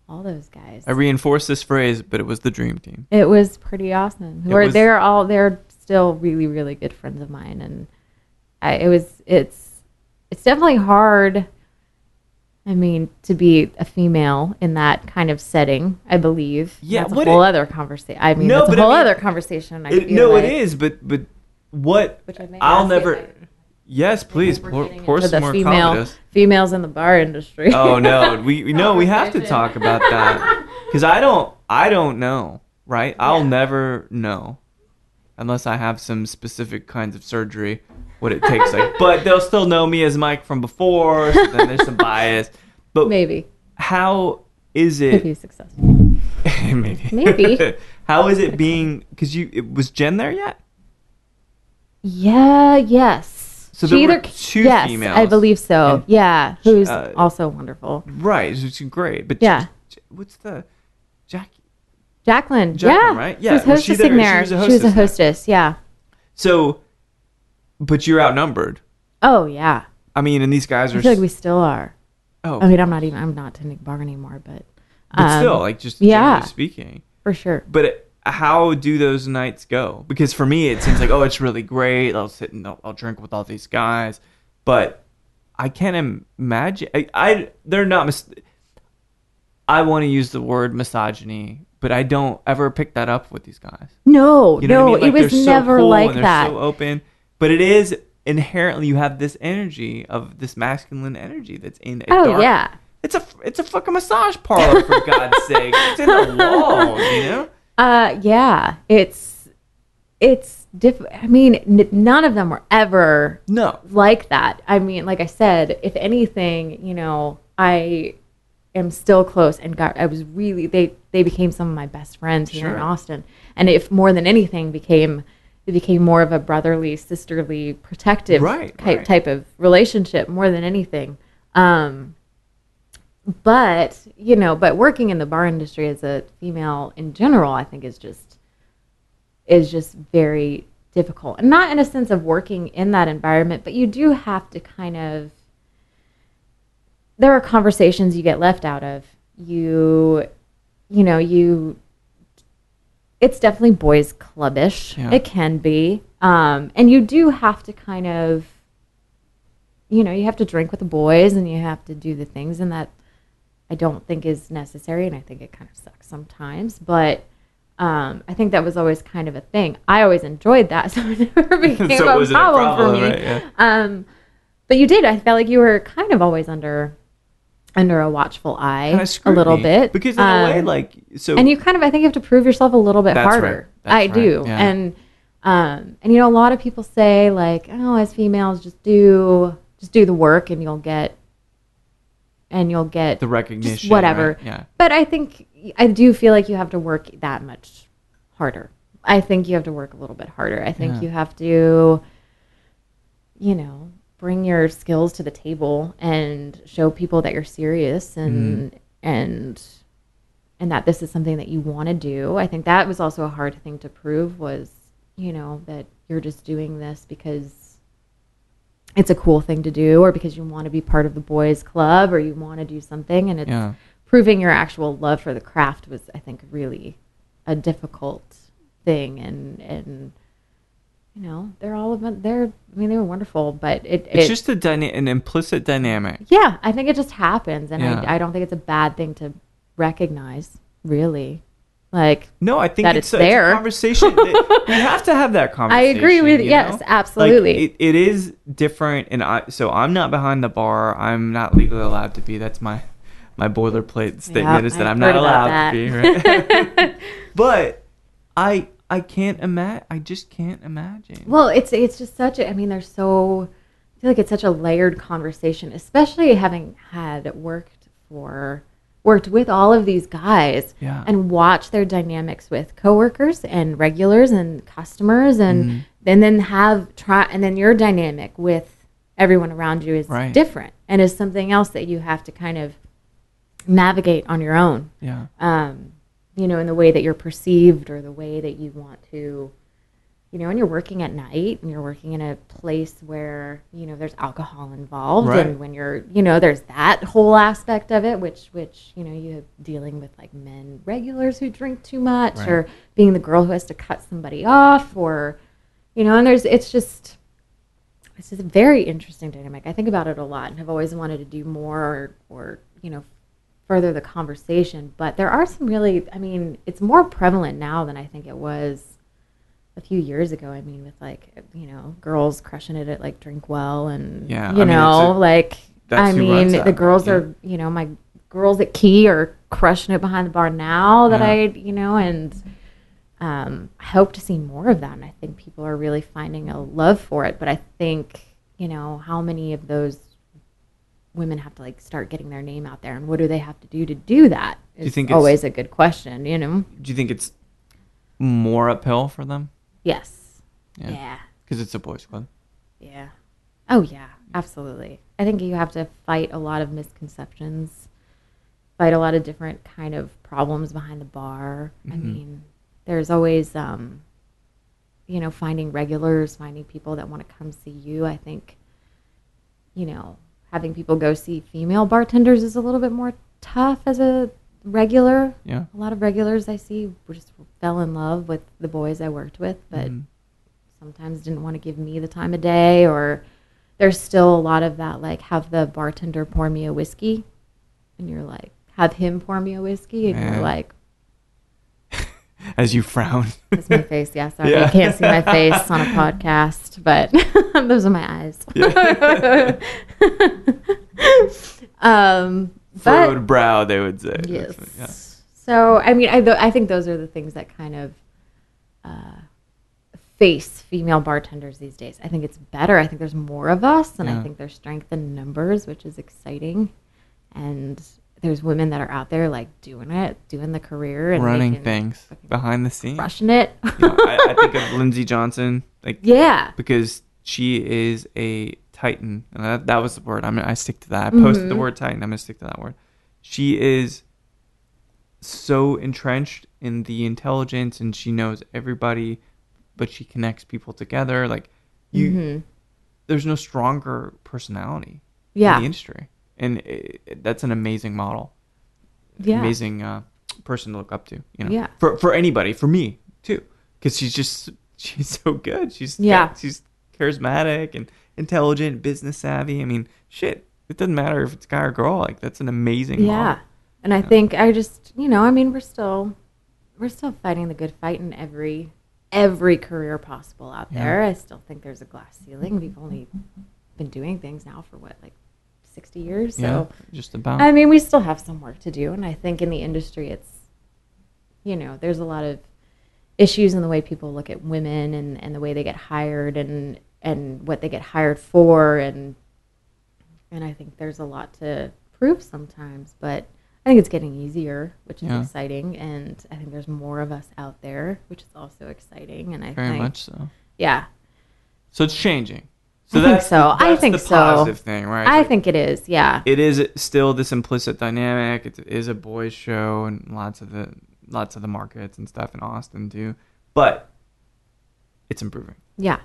all those guys. I reinforce this phrase, but it was the dream team. It was pretty awesome. Who are, they're all, they're still really, really good friends of mine. And I, it was, it's, it's definitely hard. I mean, to be a female in that kind of setting, I believe. Yeah, that's a whole it, other conversation. I mean, no, that's a whole I mean, other conversation. I it, no, like. It is, but but what? Which I I'll never. It, I, yes, please pour, pour some more female, Calvados. Females in the bar industry. Oh no, we no, we have to talk about that because I don't, I don't know, right? I'll yeah. never know unless I have some specific kinds of surgery. What it takes, like, but they'll still know me as Mike from before. So then there's some bias, but maybe how is it? Maybe successful. maybe. Maybe. How is it being? Because you it, was Jen there yet? Yeah. Yes. So she there either, were two yes, females. I believe so. And, yeah. Who's uh, also wonderful. Right. It's great. But yeah. J- J- what's the Jack? Jacqueline. Jacqueline. Yeah. Right. Yeah. She was, was hostessing there. there. She was a hostess. She was a hostess yeah. So. But you're outnumbered. Oh yeah. I mean, and these guys are. I feel like we still are. Oh. I mean, I'm not even. I'm not tending bar anymore, but. Um, but still, like just yeah, generally speaking. For sure. But it, how do those nights go? Because for me, it seems like oh, it's really great. I'll sit and I'll, I'll drink with all these guys, but I can't imagine. I, I they're not. Mis- I want to use the word misogyny. But I don't ever pick that up with these guys. No, you know no, I mean? Like, it was so never cool like and that. So open. But it is inherently you have this energy of this masculine energy that's in a oh dark, yeah it's a it's a fucking massage parlor for God's sake, it's in the wall, you know. Uh yeah, it's it's diff. I mean, n- none of them were ever no like that. I mean, like I said, if anything, you know, I am still close and got I was really they they became some of my best friends here sure. in Austin, and if more than anything became. It became more of a brotherly, sisterly, protective right, type, right. type of relationship more than anything. Um, but, you know, but working in the bar industry as a female in general, I think is just, is just very difficult. And not in a sense of working in that environment, but you do have to kind of, there are conversations you get left out of. You, you know, you... It's definitely boys clubbish. Yeah. It can be. Um, and you do have to kind of, you know, you have to drink with the boys and you have to do the things. And that I don't think is necessary. And I think it kind of sucks sometimes. But um, I think that was always kind of a thing. I always enjoyed that. So it never became so a, problem a problem for me. Right, yeah. um, but you did. I felt like you were kind of always under... under a watchful eye kind of a little bit. Because in um, a way, like... so, and you kind of, I think you have to prove yourself a little bit that's harder. Right. That's I right. do. Yeah. And, um, and, you know, a lot of people say, like, oh, as females, just do just do the work and you'll get... And you'll get... The recognition. Whatever. Right? Yeah. But I think... I do feel like you have to work that much harder. I think you have to work a little bit harder. I think yeah. you have to, you know... bring your skills to the table and show people that you're serious and mm. and and that this is something that you want to do. I think that was also a hard thing to prove was, you know, that you're just doing this because it's a cool thing to do or because you want to be part of the boys club or you want to do something. And it's yeah. proving your actual love for the craft was, I think, really a difficult thing. And, and you know, they're all about, they're, I mean, they were wonderful, but it, it's it, just a dyna- an implicit dynamic. Yeah. I think it just happens. And yeah. I, I don't think it's a bad thing to recognize, really. Like, no, I think it's, it's there. It's a conversation. We have to have that conversation. I agree with you. Yes, know? Absolutely. Like, it, it is different. And I, so I'm not behind the bar. I'm not legally allowed to be. That's my, my boilerplate statement, yep, is that I've I'm not allowed that. to be. Right? But I, I can't imagine. I just can't imagine. Well, it's, it's just such a, I mean, there's so, I feel like it's such a layered conversation, especially having had worked for, worked with all of these guys, yeah, and watch their dynamics with coworkers and regulars and customers, and, mm-hmm, and then have try and then your dynamic with everyone around you is right. different and is something else that you have to kind of navigate on your own. Yeah. Um, you know, in the way that you're perceived or the way that you want to, you know, and you're working at night and you're working in a place where, you know, there's alcohol involved. Right. And when you're, you know, there's that whole aspect of it, which, which, you know, you're dealing with like men regulars who drink too much, right, or being the girl who has to cut somebody off, or, you know, and there's, it's just, it's just a very interesting dynamic. I think about it a lot and have always wanted to do more, or, or you know, further the conversation. But there are some really, I mean, it's more prevalent now than I think it was a few years ago. I mean, with like, you know, girls crushing it at like Drinkwell and, yeah, you I know, mean, a, like, I mean, the out. girls yeah. are, you know, my girls at Key are crushing it behind the bar now that yeah. I, you know, and um, I hope to see more of that. And I think people are really finding a love for it. But I think, you know, how many of those women have to like start getting their name out there, and what do they have to do to do that is do always a good question, you know. Do you think it's more uphill for them? Yes. Yeah. Because yeah. it's a boys' club. Yeah. Oh yeah, absolutely. I think you have to fight a lot of misconceptions, fight a lot of different kind of problems behind the bar. Mm-hmm. I mean, there's always, um, you know, finding regulars, finding people that want to come see you. I think, you know, having people go see female bartenders is a little bit more tough as a regular. Yeah. A lot of regulars I see just fell in love with the boys I worked with, but mm-hmm. sometimes didn't want to give me the time of day, or there's still a lot of that, like, have the bartender pour me a whiskey, and you're like, have him pour me a whiskey, and Man. you're like. As you frown. That's my face, yeah, sorry. Yeah. You can't see my face on a podcast, but those are my eyes. Yeah. um, Furrowed brow, they would say. Yes. Yeah. So, I mean, I, th- I think those are the things that kind of uh, face female bartenders these days. I think it's better. I think there's more of us, and yeah. I think there's strength in numbers, which is exciting. And there's women that are out there like doing it, doing the career and running making, things behind the scenes, crushing it. You know, I, I think of Lindsay Johnson, like, yeah, because she is a titan, and that, that was the word. I mean, I stick to that. I posted mm-hmm. the word titan. I'm gonna stick to that word. She is so entrenched in the intelligence, and she knows everybody, but she connects people together. Like you, mm-hmm. there's no stronger personality yeah. in the industry. And it, it, that's an amazing model, yeah. amazing uh, person to look up to. You know, yeah. for for anybody, for me too, because she's just she's so good. She's yeah. she's charismatic and intelligent, business savvy. I mean, shit, it doesn't matter if it's guy or girl. Like, that's an amazing yeah. model. And I know? think I just you know I mean we're still we're still fighting the good fight in every every career possible out there. Yeah. I still think there's a glass ceiling. We've only been doing things now for what, like, sixty years, so yeah, just about. I mean, we still have some work to do, and I think in the industry it's, you know, there's a lot of issues in the way people look at women and, and the way they get hired and and what they get hired for, and and I think there's a lot to prove sometimes, but I think it's getting easier, which is yeah. exciting, and I think there's more of us out there, which is also exciting, and I very think, much so. Yeah. So it's changing. So I think so. That's I think the positive so. thing, right? I like, think it is, yeah. It is still this implicit dynamic. It is a boys' show, and lots of the lots of the markets and stuff in Austin too. But it's improving. Yeah,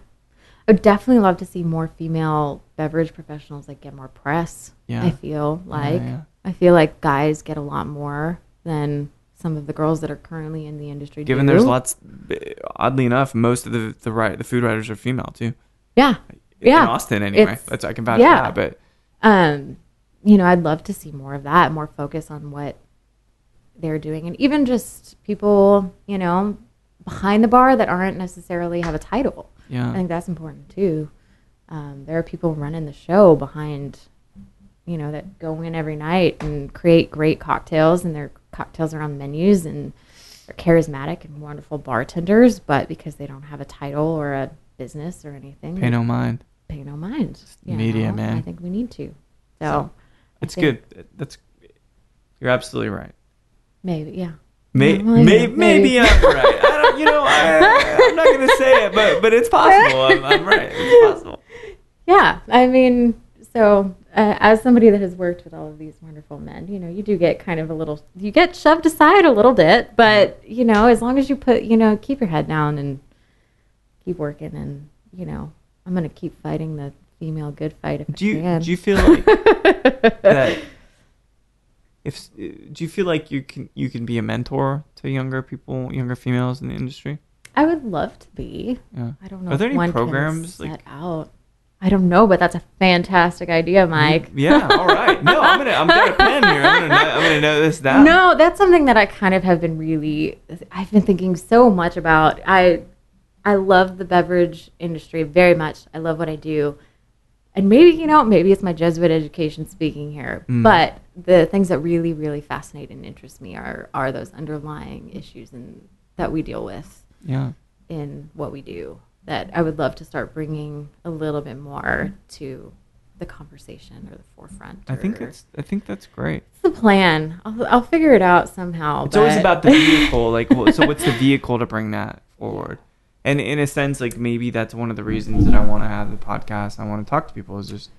I would definitely love to see more female beverage professionals like get more press. Yeah, I feel like yeah, yeah. I feel like guys get a lot more than some of the girls that are currently in the industry Given do. There's lots, oddly enough, most of the the, right, the food writers are female too. Yeah. In yeah. Austin anyway. It's, That's I can vouch yeah. for that. But um, you know, I'd love to see more of that, more focus on what they're doing, and even just people, you know, behind the bar that aren't necessarily have a title. Yeah. I think that's important too. Um, there are people running the show behind, you know, that go in every night and create great cocktails, and their cocktails are on menus, and they're charismatic and wonderful bartenders, but because they don't have a title or a business or anything. Pay no mind. Pay no mind. Media, know? Man. I think we need to. So, so it's good. That's you're absolutely right. Maybe, yeah. May, yeah well, maybe, maybe. maybe I'm right. I don't, you know, I, I'm not going to say it, but but it's possible. I'm, I'm right. It's possible. Yeah, I mean, so uh, as somebody that has worked with all of these wonderful men, you know, you do get kind of a little, you get shoved aside a little bit, but, you know, as long as you put, you know, keep your head down and keep working, and, you know, I'm going to keep fighting the female good fight if do I you, can. Do you feel like that? If do you feel like you can you can be a mentor to younger people, younger females in the industry? I would love to be. Yeah. I don't know. Are there if any one programs like set out? I don't know, but that's a fantastic idea, Mike. Yeah, all right. No, I'm gonna I'm gonna pen here. I'm gonna I'm gonna note this down. No, that's something that I kind of have been really I've been thinking so much about. I I love the beverage industry very much. I love what I do. And maybe, you know, maybe it's my Jesuit education speaking here, mm. but the things that really, really fascinate and interest me are, are those underlying issues and that we deal with yeah. in what we do, that I would love to start bringing a little bit more to the conversation or the forefront. I think it's, I think that's great. It's the plan. I'll, I'll figure it out somehow. It's but... always about the vehicle. Like, so what's the vehicle to bring that forward? And in a sense, like, maybe that's one of the reasons that I want to have the podcast. I want to talk to people is just,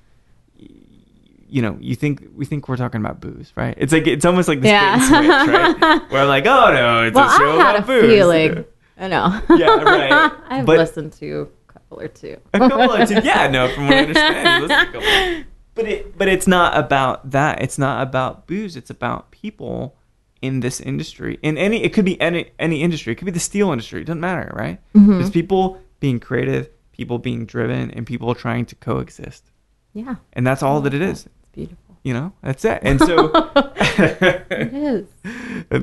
you know, you think we think we're talking about booze, right? It's like it's almost like this yeah. bait and switch, right? Where I'm like, oh no, it's well, a show I had about a booze. Feeling. I know. Yeah, right. I've but, listened to a couple or two. a couple or two. Yeah, no, from what I understand, listen to a couple. But it, but it's not about that. It's not about booze. It's about people. In this industry, in any, it could be any any industry. It could be the steel industry. It doesn't matter, right? Mm-hmm. It's people being creative, people being driven, and people trying to coexist. Yeah, and that's all that it is. It's beautiful. You know, that's it. And so, it is.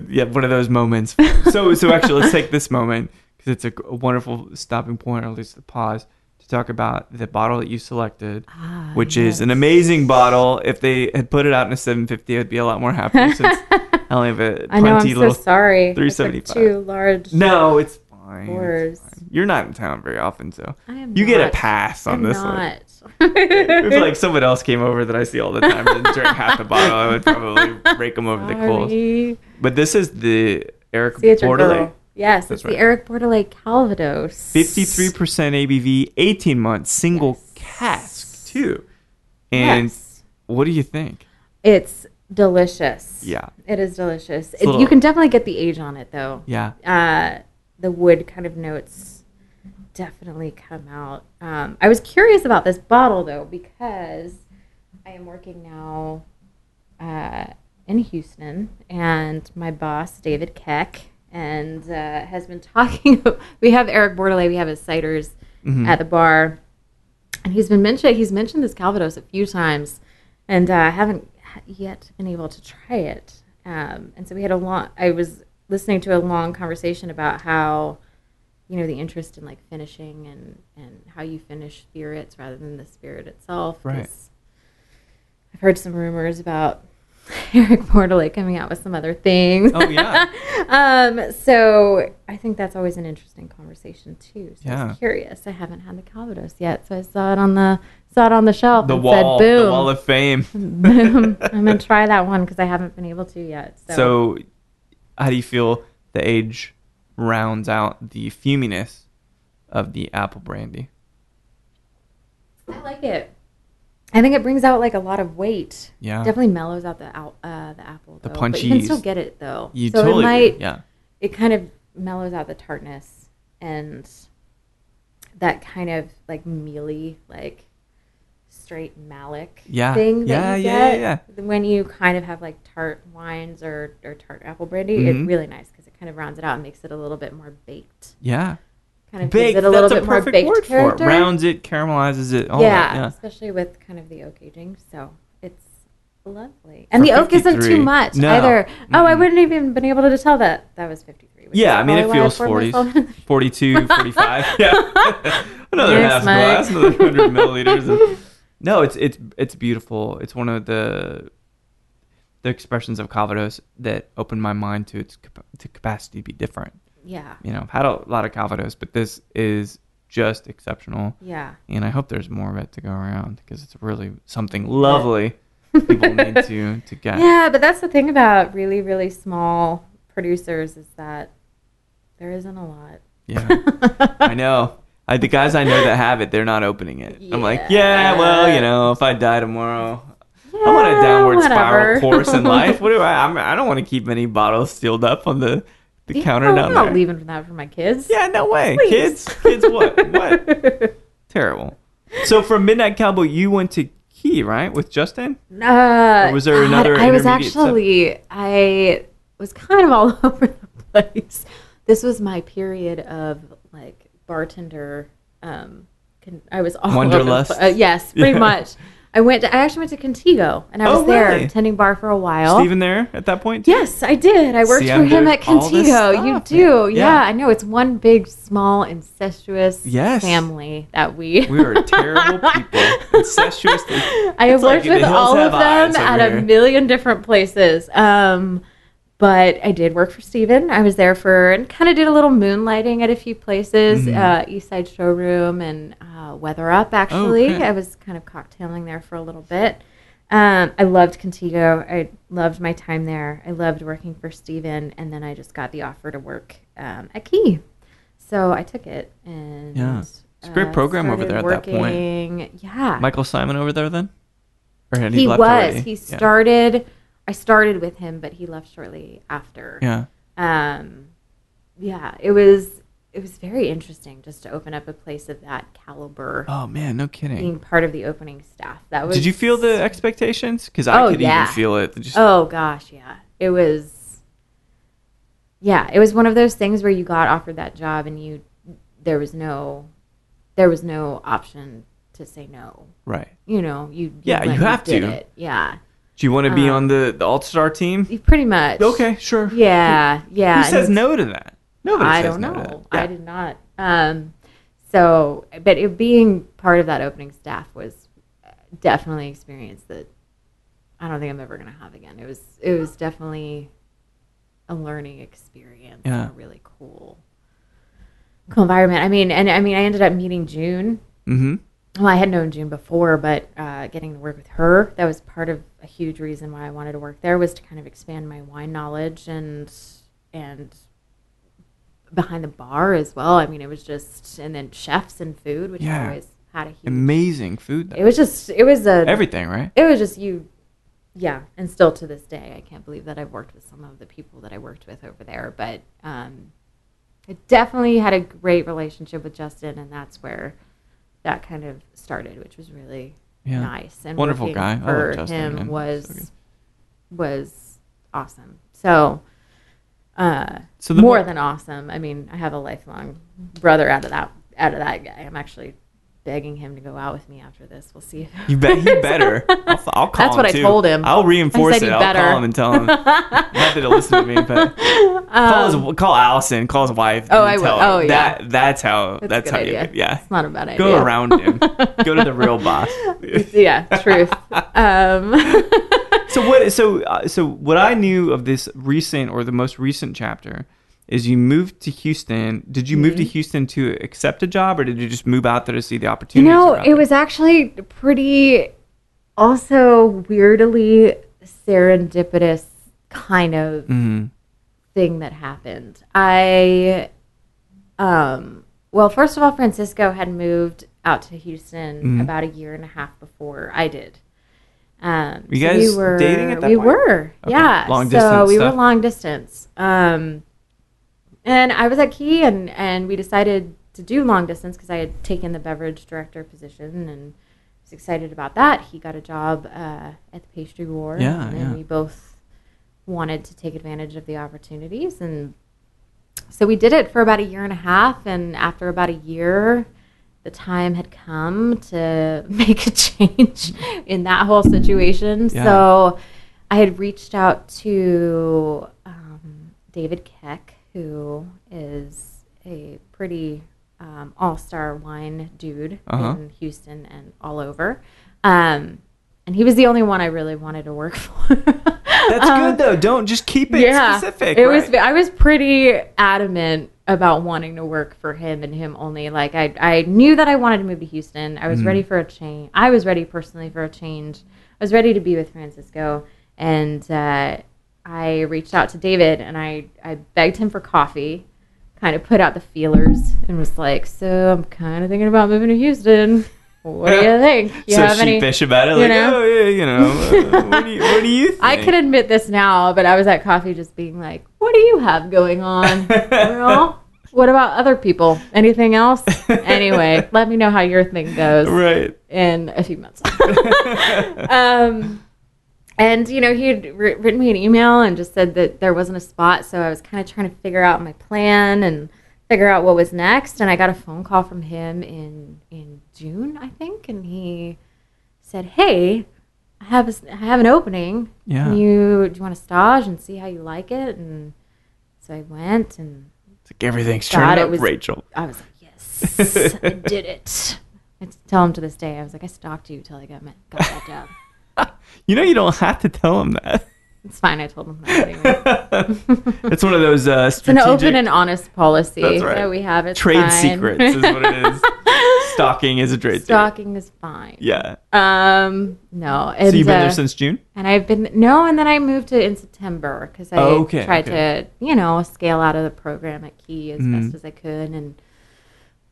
Yeah, one of those moments. So, so actually, let's take this moment because it's a, a wonderful stopping point, or at least a pause, to talk about the bottle that you selected, ah, which yes. is an amazing bottle. If they had put it out in a seven fifty, I'd be a lot more happy. Since I only have a I know, I'm so sorry. three seventy-five. Like too large. No, it's fine. it's fine. You're not in town very often, so I am you not. get a pass on I'm this not. one. It's like someone else came over that I see all the time and drank half the bottle. I would probably rake them over sorry. the coals. But this is the Eric Bordelet. Yes, That's it's right. the Eric Bordelet Calvados. fifty-three percent A B V, eighteen month, single yes. cask, too. And yes. what do you think? It's... delicious. Yeah. It is delicious. It, little, you can definitely get the age on it, though. Yeah. Uh, the wood kind of notes definitely come out. Um, I was curious about this bottle, though, because I am working now uh, in Houston, and my boss, David Keck, and uh, has been talking. We have Eric Bordelet. We have his ciders mm-hmm. at the bar, and he's been mentioned. He's mentioned this Calvados a few times, and uh, I haven't. yet been able to try it. Um, and so we had a long, I was listening to a long conversation about how, you know, the interest in like finishing and, and how you finish spirits rather than the spirit itself. Right. I've heard some rumors about Eric Bordelet coming out with some other things. Oh, yeah. um, so I think that's always an interesting conversation, too. So yeah. I was curious. I haven't had the Calvados yet, so I saw it on the saw it on the shelf the and wall, said, boom. The wall of fame. Boom. I'm going to try that one because I haven't been able to yet. So. so how do you feel the age rounds out the fuminess of the apple brandy? I like it. I think it brings out like a lot of weight. Yeah, definitely mellows out the out, uh, the apple. Though. The punchy. You can still get it though. You so totally. It might, yeah. It kind of mellows out the tartness and that kind of like mealy, like straight malic yeah. thing that yeah, you get. Yeah, yeah. When you kind of have like tart wines or, or tart apple brandy, mm-hmm. it's really nice because it kind of rounds it out and makes it a little bit more baked. Yeah. Kind of baked, gives it a little bit more baked character. It rounds it, caramelizes it, all yeah, that. Yeah, especially with kind of the oak aging. So it's lovely. And the oak isn't too much no. either. Mm-hmm. Oh, I wouldn't even been able to tell that that was fifty-three. Yeah, I mean, it feels forties, forty-two, forty-five. Yeah. Another There's half Mike. glass, another one hundred milliliters. Of, no, it's it's it's beautiful. It's one of the the expressions of Calvados that opened my mind to its to capacity to be different. Yeah. You know, I've had a lot of Calvados, but this is just exceptional. Yeah. And I hope there's more of it to go around because it's really something lovely people need to, to get. Yeah, but that's the thing about really, really small producers is that there isn't a lot. Yeah. I know. I, the guys I know that have it, they're not opening it. Yeah. I'm like, yeah, well, you know, if I die tomorrow... Yeah, I'm on a downward whatever. spiral course in life. What do I? I'm, I don't want to keep any bottles sealed up on the... The yeah, counter down I'm not there. Leaving that for my kids. Yeah, no way. Please. Kids, kids, what? What? Terrible. So from Midnight Cowboy, you went to Key, right, with Justin? Uh, or was there God, another? I was actually, stuff? I was kind of all over the place. This was my period of like bartender. Um, can, I was all Wanderlust. Over the place. Uh, yes, pretty yeah. much. I went. To, I actually went to Contigo, and I was oh, there really? tending bar for a while. Steven there at that point? Too? Yes, I did. I worked See, for I'm him at Contigo. Stuff, you do, yeah. yeah. I know it's one big, small, incestuous yes. family that we. We are terrible people. Incestuous. I worked like with all of them at here. a million different places. Um, but I did work for Steven. I was there for and kind of did a little moonlighting at a few places, mm-hmm. uh, East Side Showroom and uh, Weather Up, actually. Okay. I was kind of cocktailing there for a little bit. Um, I loved Contigo. I loved my time there. I loved working for Steven. And then I just got the offer to work um, at Key. So I took it. And, yeah. It's a great uh, program over there at working. that point. Yeah. Michael Simon over there then? Or had he, he left was. Already? He started... Yeah. I started with him, but he left shortly after. Yeah. Um, yeah, it was it was very interesting just to open up a place of that caliber. Oh, man, no kidding. Being part of the opening staff. That was. Did you feel the expectations? Because I oh, could yeah. even feel it. Just... Oh, gosh, yeah. It was, yeah, it was one of those things where you got offered that job and you there was no there was no option to say no. Right. You know, you, you Yeah, you have to. It. Yeah. Do you want to be um, on the, the all-star team? Pretty much. Okay, sure. Yeah, yeah. Who says no to that? Nobody I says no know. to that. I don't know. I did not. Um, so, but it, being part of that opening staff was definitely an experience that I don't think I'm ever going to have again. It was it was definitely a learning experience. Yeah. And a really cool, cool environment. I mean, and I mean, I ended up meeting June. Mm-hmm. Well, I had known June before, but uh, getting to work with her, that was part of a huge reason why I wanted to work there was to kind of expand my wine knowledge and and behind the bar as well. I mean, it was just, and then chefs and food, which yeah. I always had a huge... Amazing food, though. It was just, it was a... Everything, right? It was just you, yeah, and still to this day, I can't believe that I've worked with some of the people that I worked with over there, but um, I definitely had a great relationship with Justin, and that's where... that kind of started, which was really yeah. nice and wonderful guy for I love him man. was so was awesome. So, uh, so more bar- than awesome. I mean, I have a lifelong brother out of that out of that guy. I'm actually begging him to go out with me after this. We'll see. If you bet he better. I'll, I'll call. That's him what too. I told him. I'll reinforce I said it. I'll better. call him and tell him not to listen to me, but um, call his, call Allison, call his wife. Oh, I will. Oh, yeah. That that's how. That's, that's how idea. you. Yeah, it's not a bad idea. Go around him. Go to the real boss. Yeah, truth. Um. so what? So uh, so what I knew of this recent or the most recent chapter. Is you moved to Houston. Did you move mm-hmm. to Houston to accept a job or did you just move out there to see the opportunities? You know, it there? was actually pretty also weirdly serendipitous kind of mm-hmm. thing that happened. I, um, well, first of all, Francisco had moved out to Houston mm-hmm. about a year and a half before I did. Um, you guys so we were, dating at that we point? We were, okay. yeah. Long distance So we stuff. were long distance. Um And I was at Key, and, and we decided to do long distance because I had taken the beverage director position and was excited about that. He got a job uh, at the Pastry War. Yeah, and yeah. we both wanted to take advantage of the opportunities. And so we did it for about a year and a half. And after about a year, the time had come to make a change in that whole situation. Yeah. So I had reached out to um, David Keck, who is a pretty um, all-star wine dude uh-huh. in Houston and all over. Um, and he was the only one I really wanted to work for. That's um, good, though. Don't just keep it yeah, specific. It right? was. I was pretty adamant about wanting to work for him and him only. Like, I, I knew that I wanted to move to Houston. I was mm. ready for a change. I was ready personally for a change. I was ready to be with Francisco. And uh, I reached out to David, and I, I begged him for coffee, kind of put out the feelers, and was like, so I'm kind of thinking about moving to Houston. What do you think? You so have sheepish any, about it, like, know? oh, yeah, you know, uh, what, do you, what do you think? I can admit this now, but I was at coffee just being like, what do you have going on, girl? What about other people? Anything else? Anyway, let me know how your thing goes right. in a few months. um. And, you know, he had written me an email and just said that there wasn't a spot, so I was kind of trying to figure out my plan and figure out what was next. And I got a phone call from him in in June, I think, and he said, hey, I have a, I have an opening. Yeah. Can you, do you want to stage and see how you like it? And so I went, and it's like everything's turning up, was, Rachel. I was like, yes, I did it. I tell him to this day, I was like, I stalked you till I got, my, got that job. You know, you don't have to tell him that. It's fine. I told him that anyway. It's one of those uh, strategic... It's an open and honest policy That's right. that we have. It's trade fine. Secrets is what it is. Stalking is a trade secret. Stalking is fine. Yeah. Um. No. And, so you've been uh, there since June? And I've been... No, and then I moved to in September because I oh, okay, tried okay. to, you know, scale out of the program at Key as mm-hmm. best as I could and,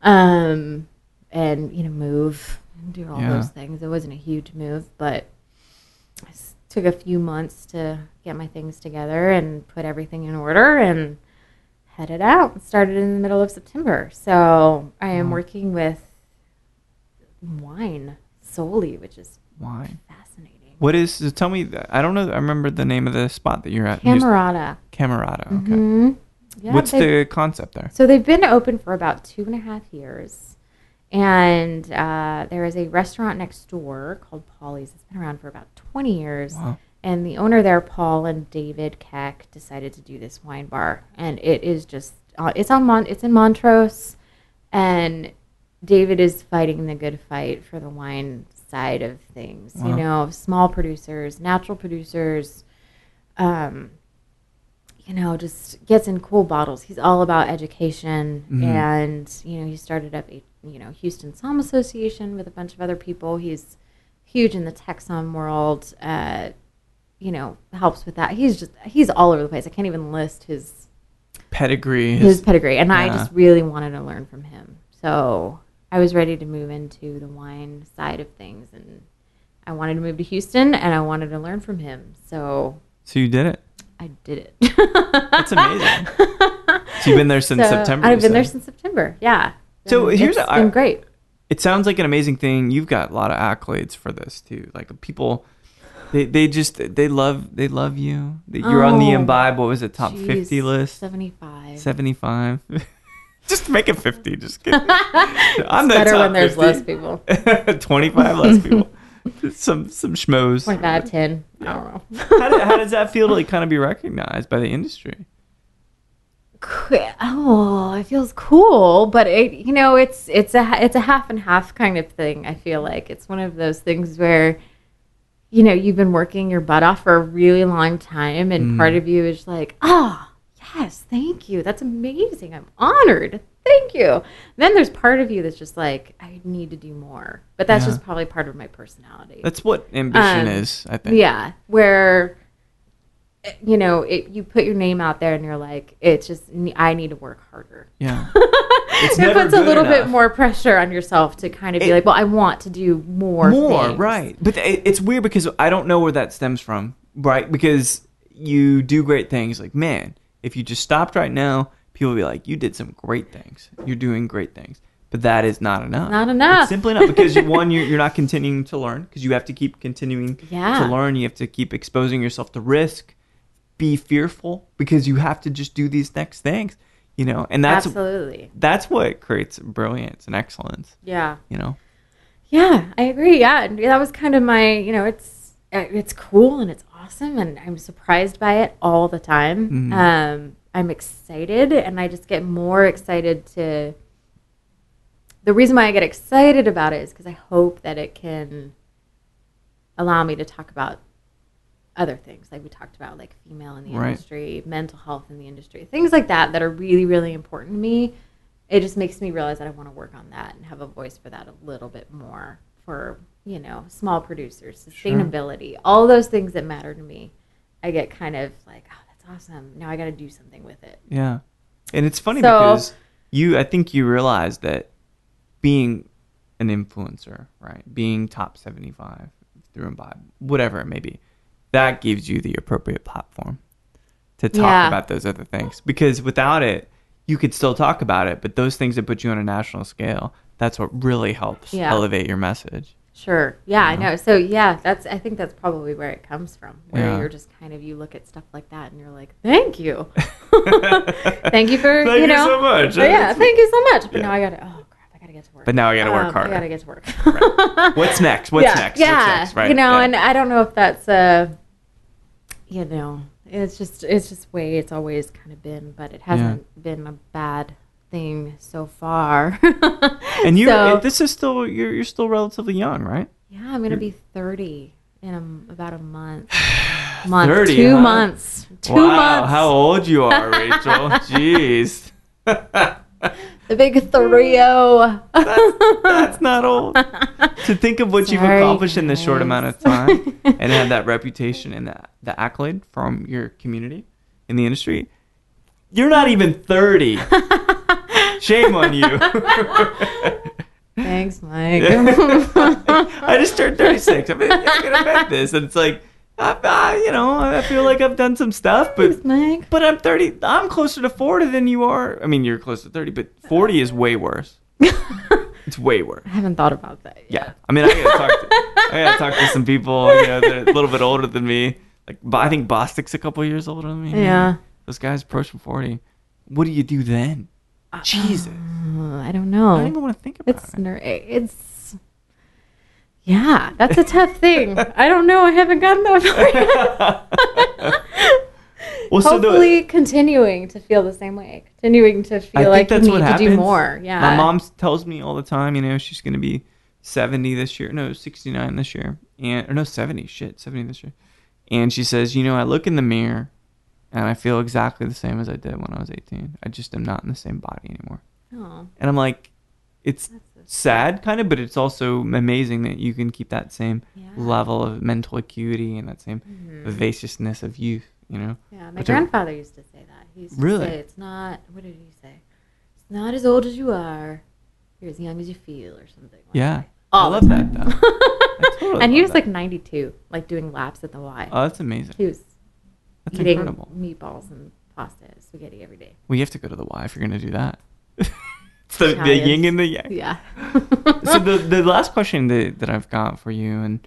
um, and you know, move and do all yeah. those things. It wasn't a huge move, but... I took a few months to get my things together and put everything in order and headed out and started in the middle of September. So I am wow. working with wine solely, which is wine. fascinating. What is, so tell me, I don't know, I remember the name of the spot that you're at. Camerata. Camerata, okay. Mm-hmm. Yeah, what's the concept there? So they've been open for about two and a half years. And uh, there is a restaurant next door called Polly's. It's been around for about twenty years. Wow. And the owner there, Paul and David Keck, decided to do this wine bar. And it is just, uh, it's on Mon- it's in Montrose. And David is fighting the good fight for the wine side of things. Wow. You know, small producers, natural producers, um, you know, just gets in cool bottles. He's all about education. Mm-hmm. And, you know, he started up a you know, Houston Psalm Association with a bunch of other people. He's huge in the tech psalm world, uh, you know, helps with that. He's just, he's all over the place. I can't even list his pedigree. His, his pedigree. And yeah. I just really wanted to learn from him. So I was ready to move into the wine side of things. And I wanted to move to Houston and I wanted to learn from him. So. So you did it. I did it. That's amazing. So you've been there since so September. I've been said. there since September. Yeah. So here's it's a, been great. It sounds like an amazing thing. You've got a lot of accolades for this too. Like people, they, they just they love they love you. You're oh, on the Imbibe. What was it? Top geez, fifty list. Seventy-five. Seventy-five. Just make it fifty. Just kidding. I'm better top when there's fifty. Less people. Twenty-five less people. some some schmoes. Twenty-five, ten. Yeah. I don't know. how, do, how does that feel to like kind of be recognized by the industry? Oh, it feels cool, but it you know it's it's a it's a half and half kind of thing. I feel like it's one of those things where, you know, you've been working your butt off for a really long time, and mm. part of you is like, oh yes, thank you, that's amazing, I'm honored, thank you. And then there's part of you that's just like, I need to do more, but that's yeah. just probably part of my personality. That's what ambition um, is, I think. Yeah, where. You know, it, you put your name out there and you're like, it's just, I need to work harder. Yeah. It's it puts a little enough. bit more pressure on yourself to kind of be it, like, well, I want to do more. More, things. Right. But it, it's weird because I don't know where that stems from, right? Because you do great things. Like, man, if you just stopped right now, people would be like, you did some great things. You're doing great things. But that is not enough. Not enough. It's simply not, because one, you're, you're not continuing to learn, because you have to keep continuing yeah. to learn. You have to keep exposing yourself to risk, be fearful, because you have to just do these next things, you know. And that's absolutely that's what creates brilliance and excellence. Yeah. You know. Yeah, I agree. Yeah, that was kind of my, you know, it's it's cool and it's awesome, and I'm surprised by it all the time. Mm-hmm. Um, I'm excited, and I just get more excited to. The reason why I get excited about it is because I hope that it can allow me to talk about other things, like we talked about, like female in the right. industry, mental health in the industry, things like that that are really, really important to me. It just makes me realize that I want to work on that and have a voice for that a little bit more for, you know, small producers, sustainability, sure. all those things that matter to me. I get kind of like, oh, that's awesome. Now I got to do something with it. Yeah. And it's funny so, because you, I think you realize that being an influencer, right? Being top seventy-five through and by, whatever it may be, that gives you the appropriate platform to talk yeah. about those other things. Because without it, you could still talk about it, but those things that put you on a national scale, that's what really helps yeah. elevate your message. Sure. Yeah, you know? I know. So yeah, that's, I think that's probably where it comes from, where yeah. you're just kind of, you look at stuff like that and you're like, thank you. thank you for, thank you know. You so much. Yeah, thank you so much. But yeah. now I got to, oh. Get to work. But now I gotta work um, harder. I gotta get to work. right. What's next? What's yeah. next? Yeah. What's next? Right. You know, yeah. and I don't know if that's uh you know, it's just it's just way it's always kind of been, but it hasn't yeah. been a bad thing so far. and you so, this is still you're you're still relatively young, right? Yeah, I'm gonna you're... be thirty in a, about a month. month thirty, two huh? months. Two wow, months. How old you are, Rachel. Jeez. The big three oh. That's, that's not old. To think of what Sorry, you've accomplished guys. in this short amount of time and have that reputation and the, the accolade from your community in the industry. You're not even thirty. Shame on you. Thanks, Mike. I just turned thirty-six. I mean, I'm going to bet this. And it's like, I, I, you know, I feel like I've done some stuff, but Thanks, but I'm thirty. I'm closer to forty than you are. I mean, you're close to thirty, but forty is way worse. It's way worse. I haven't thought about that yet. Yeah, I mean, I gotta talk to, I gotta talk to some people. You know, they're a little bit older than me. Like, I think Bostic's a couple years older than me. Yeah, man. Those guys approaching forty. What do you do then? Uh, Jesus, uh, I don't know. I don't even want to think about it's, it. Ner- it's. Yeah, that's a tough thing. I don't know. I haven't gotten that far yet. well, Hopefully so the, continuing to feel the same way. Continuing to feel like you need to happens. do more. Yeah. My mom tells me all the time, you know, she's going to be seventy this year. No, sixty-nine this year. and or no, seventy. Shit, seventy this year. And she says, you know, I look in the mirror and I feel exactly the same as I did when I was eighteen. I just am not in the same body anymore. Aww. And I'm like, it's... That's sad kind of, but it's also amazing that you can keep that same yeah. level of mental acuity and that same mm-hmm. vivaciousness of youth, you know. Yeah, my Which grandfather I, used to say that. He used to really? say it's not what did he say? It's not as old as you are, you're as young as you feel or something like Yeah. that. I love that though. I totally and he was that. like ninety two, like doing laps at the Y. Oh, that's amazing. He was that's eating incredible. meatballs and pasta and spaghetti every day. Well, you have to go to the Y if you're gonna do that. The, the yin and the yang. Yeah. so the the last question that, that I've got for you, and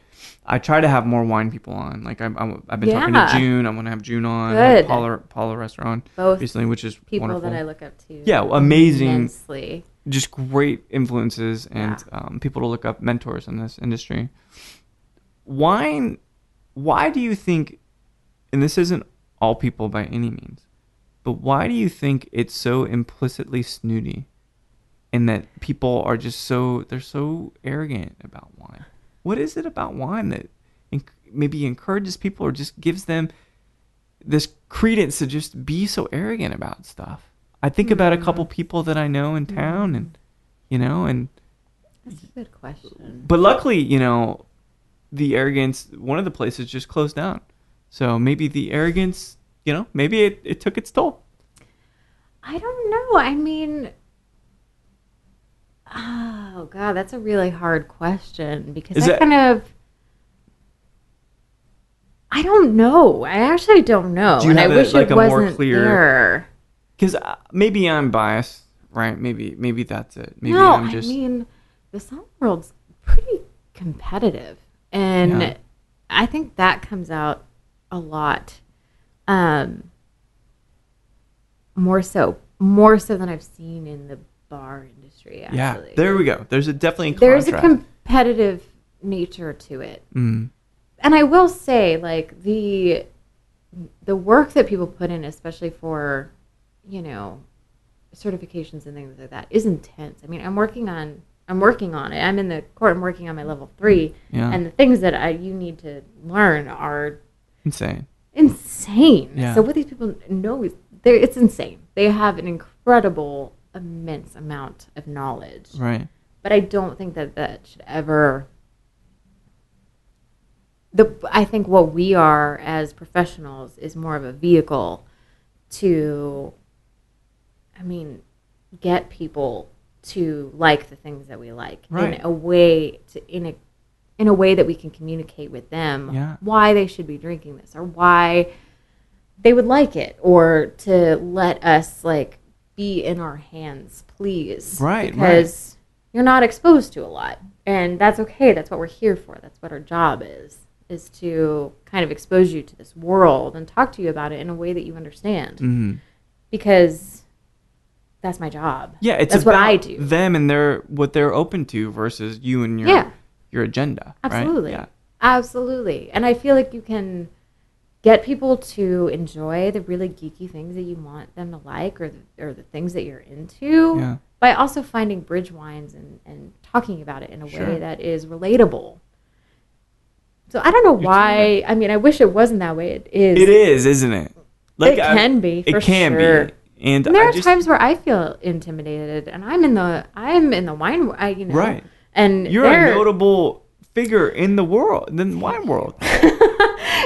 I try to have more wine people on. Like I, I, I've been yeah. talking to June. I want to have June on. Good. Paula Paula Restaurant Both recently, which is people wonderful. that I look up to. Yeah, amazing. Immensely. Just great influences and yeah. um, people to look up, mentors in this industry. Wine. Why do you think? And this isn't all people by any means, but why do you think it's so implicitly snooty? And that people are just so, they're so arrogant about wine. What is it about wine that inc- maybe encourages people or just gives them this credence to just be so arrogant about stuff? I think mm-hmm. about a couple people that I know in town mm-hmm. and, you know, and. That's a good question. But luckily, you know, the arrogance, one of the places just closed down. So maybe the arrogance, you know, maybe it, it took its toll. I don't know. I mean. Oh, God, that's a really hard question because Is I that... kind of, I don't know. I actually don't know. Do you and have I a, wish like it a wasn't more clear, there. Because maybe I'm biased. right? Maybe maybe that's it. Maybe no, I'm just... I mean, the song world's pretty competitive. And yeah. I think that comes out a lot. Um, more so. More so than I've seen in the bar industry, actually. Yeah, there we go. There's a definitely a contrast. There's a competitive nature to it. Mm. And I will say, like, the the work that people put in, especially for, you know, certifications and things like that, is intense. I mean, I'm working on I'm working on it. I'm in the court. I'm working on my level three. Yeah. And the things that I you need to learn are insane. Insane. Yeah. So what these people know is it's insane. They have an incredible, immense amount of knowledge. Right. But I don't think that that should ever... The, I think what we are as professionals is more of a vehicle to, I mean, get people to like the things that we like right. in a way to in a in a way that we can communicate with them yeah. why they should be drinking this or why they would like it, or to let us like be in our hands, please, right? Because right. you're not exposed to a lot, and that's okay. That's what we're here for. That's what our job is. Is to kind of expose you to this world and talk to you about it in a way that you understand. Mm-hmm. Because that's my job. Yeah, it's that's about what I do. Them and their what they're open to versus you and your yeah. your agenda. Absolutely. Right? Yeah. Absolutely. And I feel like you can get people to enjoy the really geeky things that you want them to like, or the, or the things that you're into yeah. by also finding bridge wines and, and talking about it in a sure. way that is relatable. So I don't know why. I mean, I wish it wasn't that way. It is. It is, isn't it? Like, it I, can be. For it can sure. be. And, and there I are just, times where I feel intimidated, and I'm in the I'm in the wine. I, you know, right. And you're a notable figure in the world, in the wine world.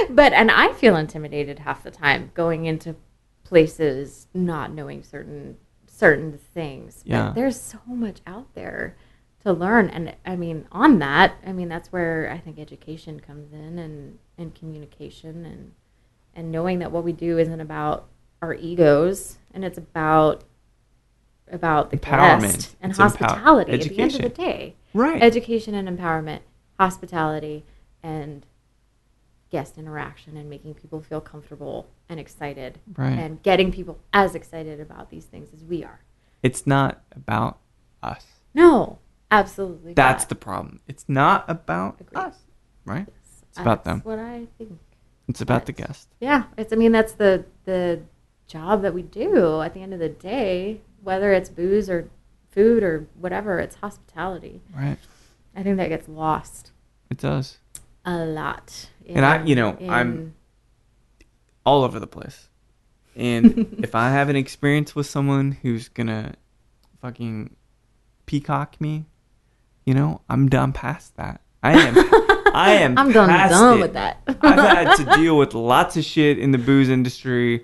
But and I feel intimidated half the time going into places not knowing certain certain things. Yeah. But there's so much out there to learn, and I mean, on that, I mean, that's where I think education comes in, and, and communication, and and knowing that what we do isn't about our egos, and it's about about the empowerment and it's hospitality. Empower- at the end of the day, right? Education and empowerment, hospitality, and guest interaction, and making people feel comfortable and excited, right? And getting people as excited about these things as we are. It's not about us. No. Absolutely. That's not. The problem. It's not about Agreed. Us, right? Yes, it's about that's them. That's what I think. It's about but, the guest. Yeah. It's. I mean, that's the the job that we do at the end of the day, whether it's booze or food or whatever, it's hospitality. Right. I think that gets lost. It does. A lot. In, and I, you know, in... I'm all over the place. And if I have an experience with someone who's going to fucking peacock me, you know, I'm done past that. I am. I am. I'm done, past done it. With that. I've had to deal with lots of shit in the booze industry,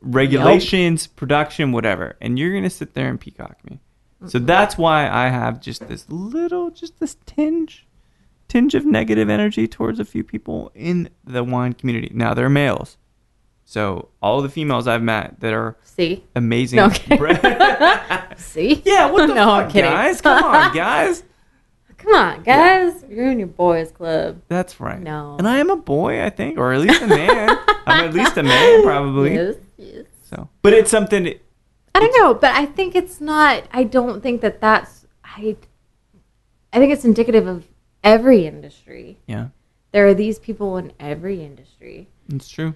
regulations, yep. production, whatever. And you're gonna sit there and peacock me. Mm-mm. So that's why I have just this little, just this tinge, tinge of negative energy towards a few people in the wine community. Now they're males, so all the females I've met that are see amazing. No, okay. See? Yeah. What the no, fuck, I'm kidding. Guys? Come on, guys. Come on, guys. Yeah. You're in your boys' club. That's right. No. And I am a boy, I think, or at least a man. I'm at least a man, probably. Yes, yes. So, but it's something. That, I don't know, but I think it's not. I don't think that that's. I. I think it's indicative of every industry. Yeah. There are these people in every industry. It's true.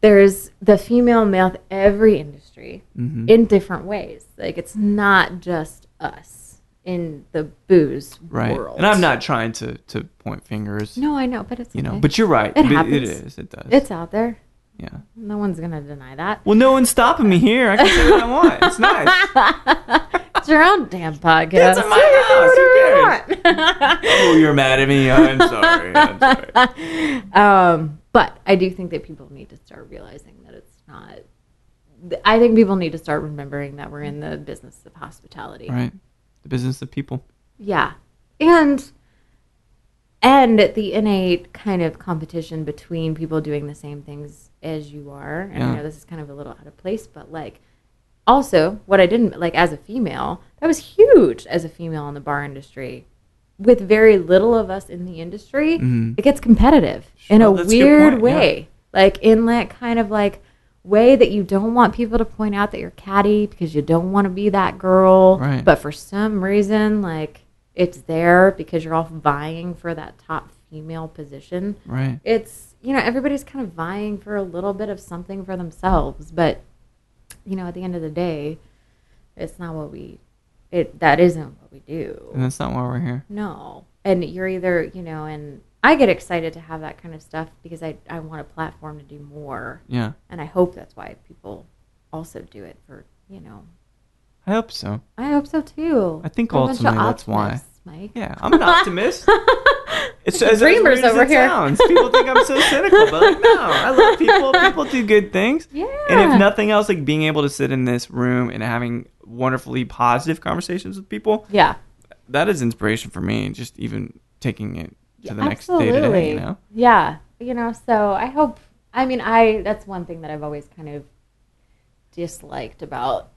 There's the female, male, every industry mm-hmm. in different ways. Like, it's not just us in the booze right. world. And I'm not trying to, to point fingers. No, I know, but it's you okay. know. But you're right. It, it happens. It is. It does. It's out there. Yeah. No one's gonna deny that. Well, no one's stopping me here. I can say what I want. It's nice. It's your own damn podcast. It's my house. Who cares? Oh, you're mad at me. I'm sorry. I'm sorry. Um. But I do think that people need to start realizing that it's not... I think people need to start remembering that we're in the business of hospitality. Right. The business of people. Yeah. And and the innate kind of competition between people doing the same things as you are. And yeah. I know this is kind of a little out of place, but like Also, what I didn't, like, as a female, that was huge as a female in the bar industry. With very little of us in the industry, mm-hmm. it gets competitive in oh, a weird way. Yeah. Like, in that kind of, like, way that you don't want people to point out that you're catty because you don't want to be that girl. Right. But for some reason, like, it's there because you're all vying for that top female position. Right. It's, you know, everybody's kind of vying for a little bit of something for themselves. But, you know, at the end of the day, it's not what we, it that isn't what we do. And that's not why we're here. No. And you're either, you know, and I get excited to have that kind of stuff because I, I want a platform to do more. Yeah. And I hope that's why people also do it for, you know. I hope so. I hope so, too. I think I'm ultimately that's why. Mike. Yeah, I'm an optimist. It's as dreamers as over it here. Sounds. People think I'm so cynical, but like, no, I love people. People do good things. Yeah. And if nothing else, like being able to sit in this room and having wonderfully positive conversations with people. Yeah. That is inspiration for me. Just even taking it to the yeah, next day to day, you know? Yeah. You know, so I hope, I mean, I, that's one thing that I've always kind of disliked about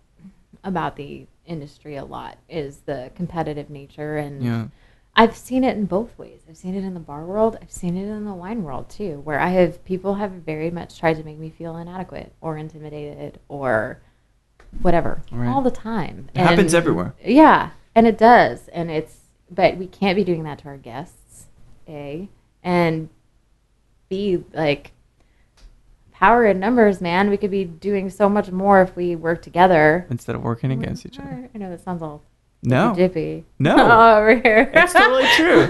about the industry a lot is the competitive nature. And yeah. I've seen it in both ways. I've seen it in the bar world. I've seen it in the wine world too, where I have, people have very much tried to make me feel inadequate or intimidated or whatever right. all the time. It and, happens everywhere. Yeah. And it does. And it's, but we can't be doing that to our guests, A, and B, like, power in numbers, man. We could be doing so much more if we work together instead of working against each other. I know that sounds all no, jippy. No, over here. It's totally true.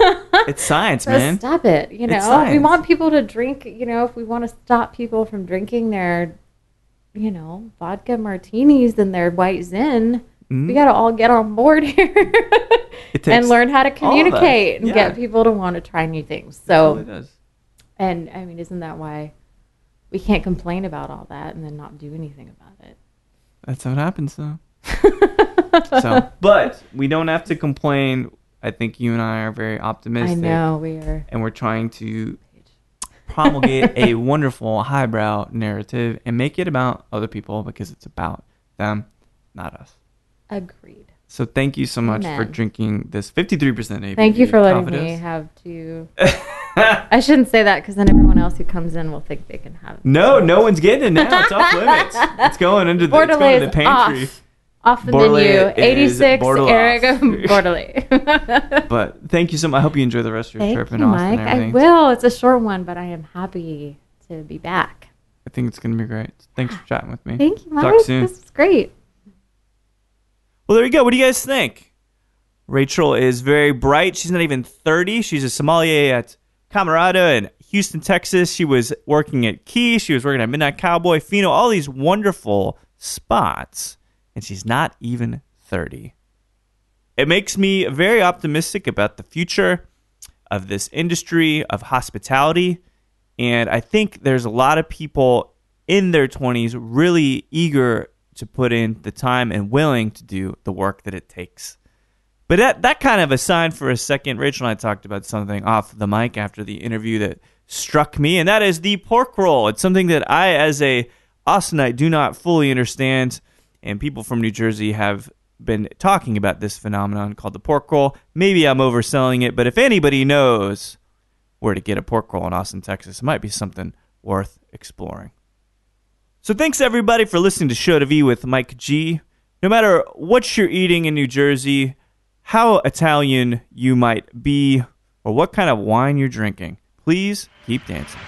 It's science, so man. Stop it. You know, we want people to drink. You know, if we want to stop people from drinking their, you know, vodka martinis and their white zin, mm-hmm. we got to all get on board here and learn how to communicate yeah. and get people to want to try new things. So, it totally does. And I mean, isn't that why? We can't complain about all that and then not do anything about it. That's how it happens, though. So, but we don't have to complain. I think you and I are very optimistic. I know, we are. And we're trying to promulgate a wonderful highbrow narrative and make it about other people because it's about them, not us. Agreed. So thank you so much Amen. for drinking this fifty-three percent A B V. Thank you for letting Calvados. me have to... I shouldn't say that because then everyone else who comes in will think they can have it. No, no one's getting it now. It's off limits. It's going into the, it's going to the pantry. Off, off the Bordelet menu. eighty-six Eric Bordelet. But thank you so much. I hope you enjoy the rest of your thank trip in you, Austin. Mike. And I will. It's a short one, but I am happy to be back. I think it's going to be great. Thanks for chatting with me. Thank you, Mike. Talk soon. This is great. Well, there you go. What do you guys think? Rachel is very bright. She's not even thirty. She's a sommelier at Camerata in Houston, Texas. She was working at Key. She was working at Midnight Cowboy, Fino, all these wonderful spots. And she's not even thirty. It makes me very optimistic about the future of this industry, of hospitality. And I think there's a lot of people in their twenties really eager to put in the time and willing to do the work that it takes. But that, that kind of a sign for a second. Rachel and I talked about something off the mic after the interview that struck me, and that is the pork roll. It's something that I, as a Austinite, do not fully understand, and people from New Jersey have been talking about this phenomenon called the pork roll. Maybe I'm overselling it, but if anybody knows where to get a pork roll in Austin, Texas, it might be something worth exploring. So thanks, everybody, for listening to Show to V with Mike G. No matter what you're eating in New Jersey, how Italian you might be, or what kind of wine you're drinking. Please keep dancing.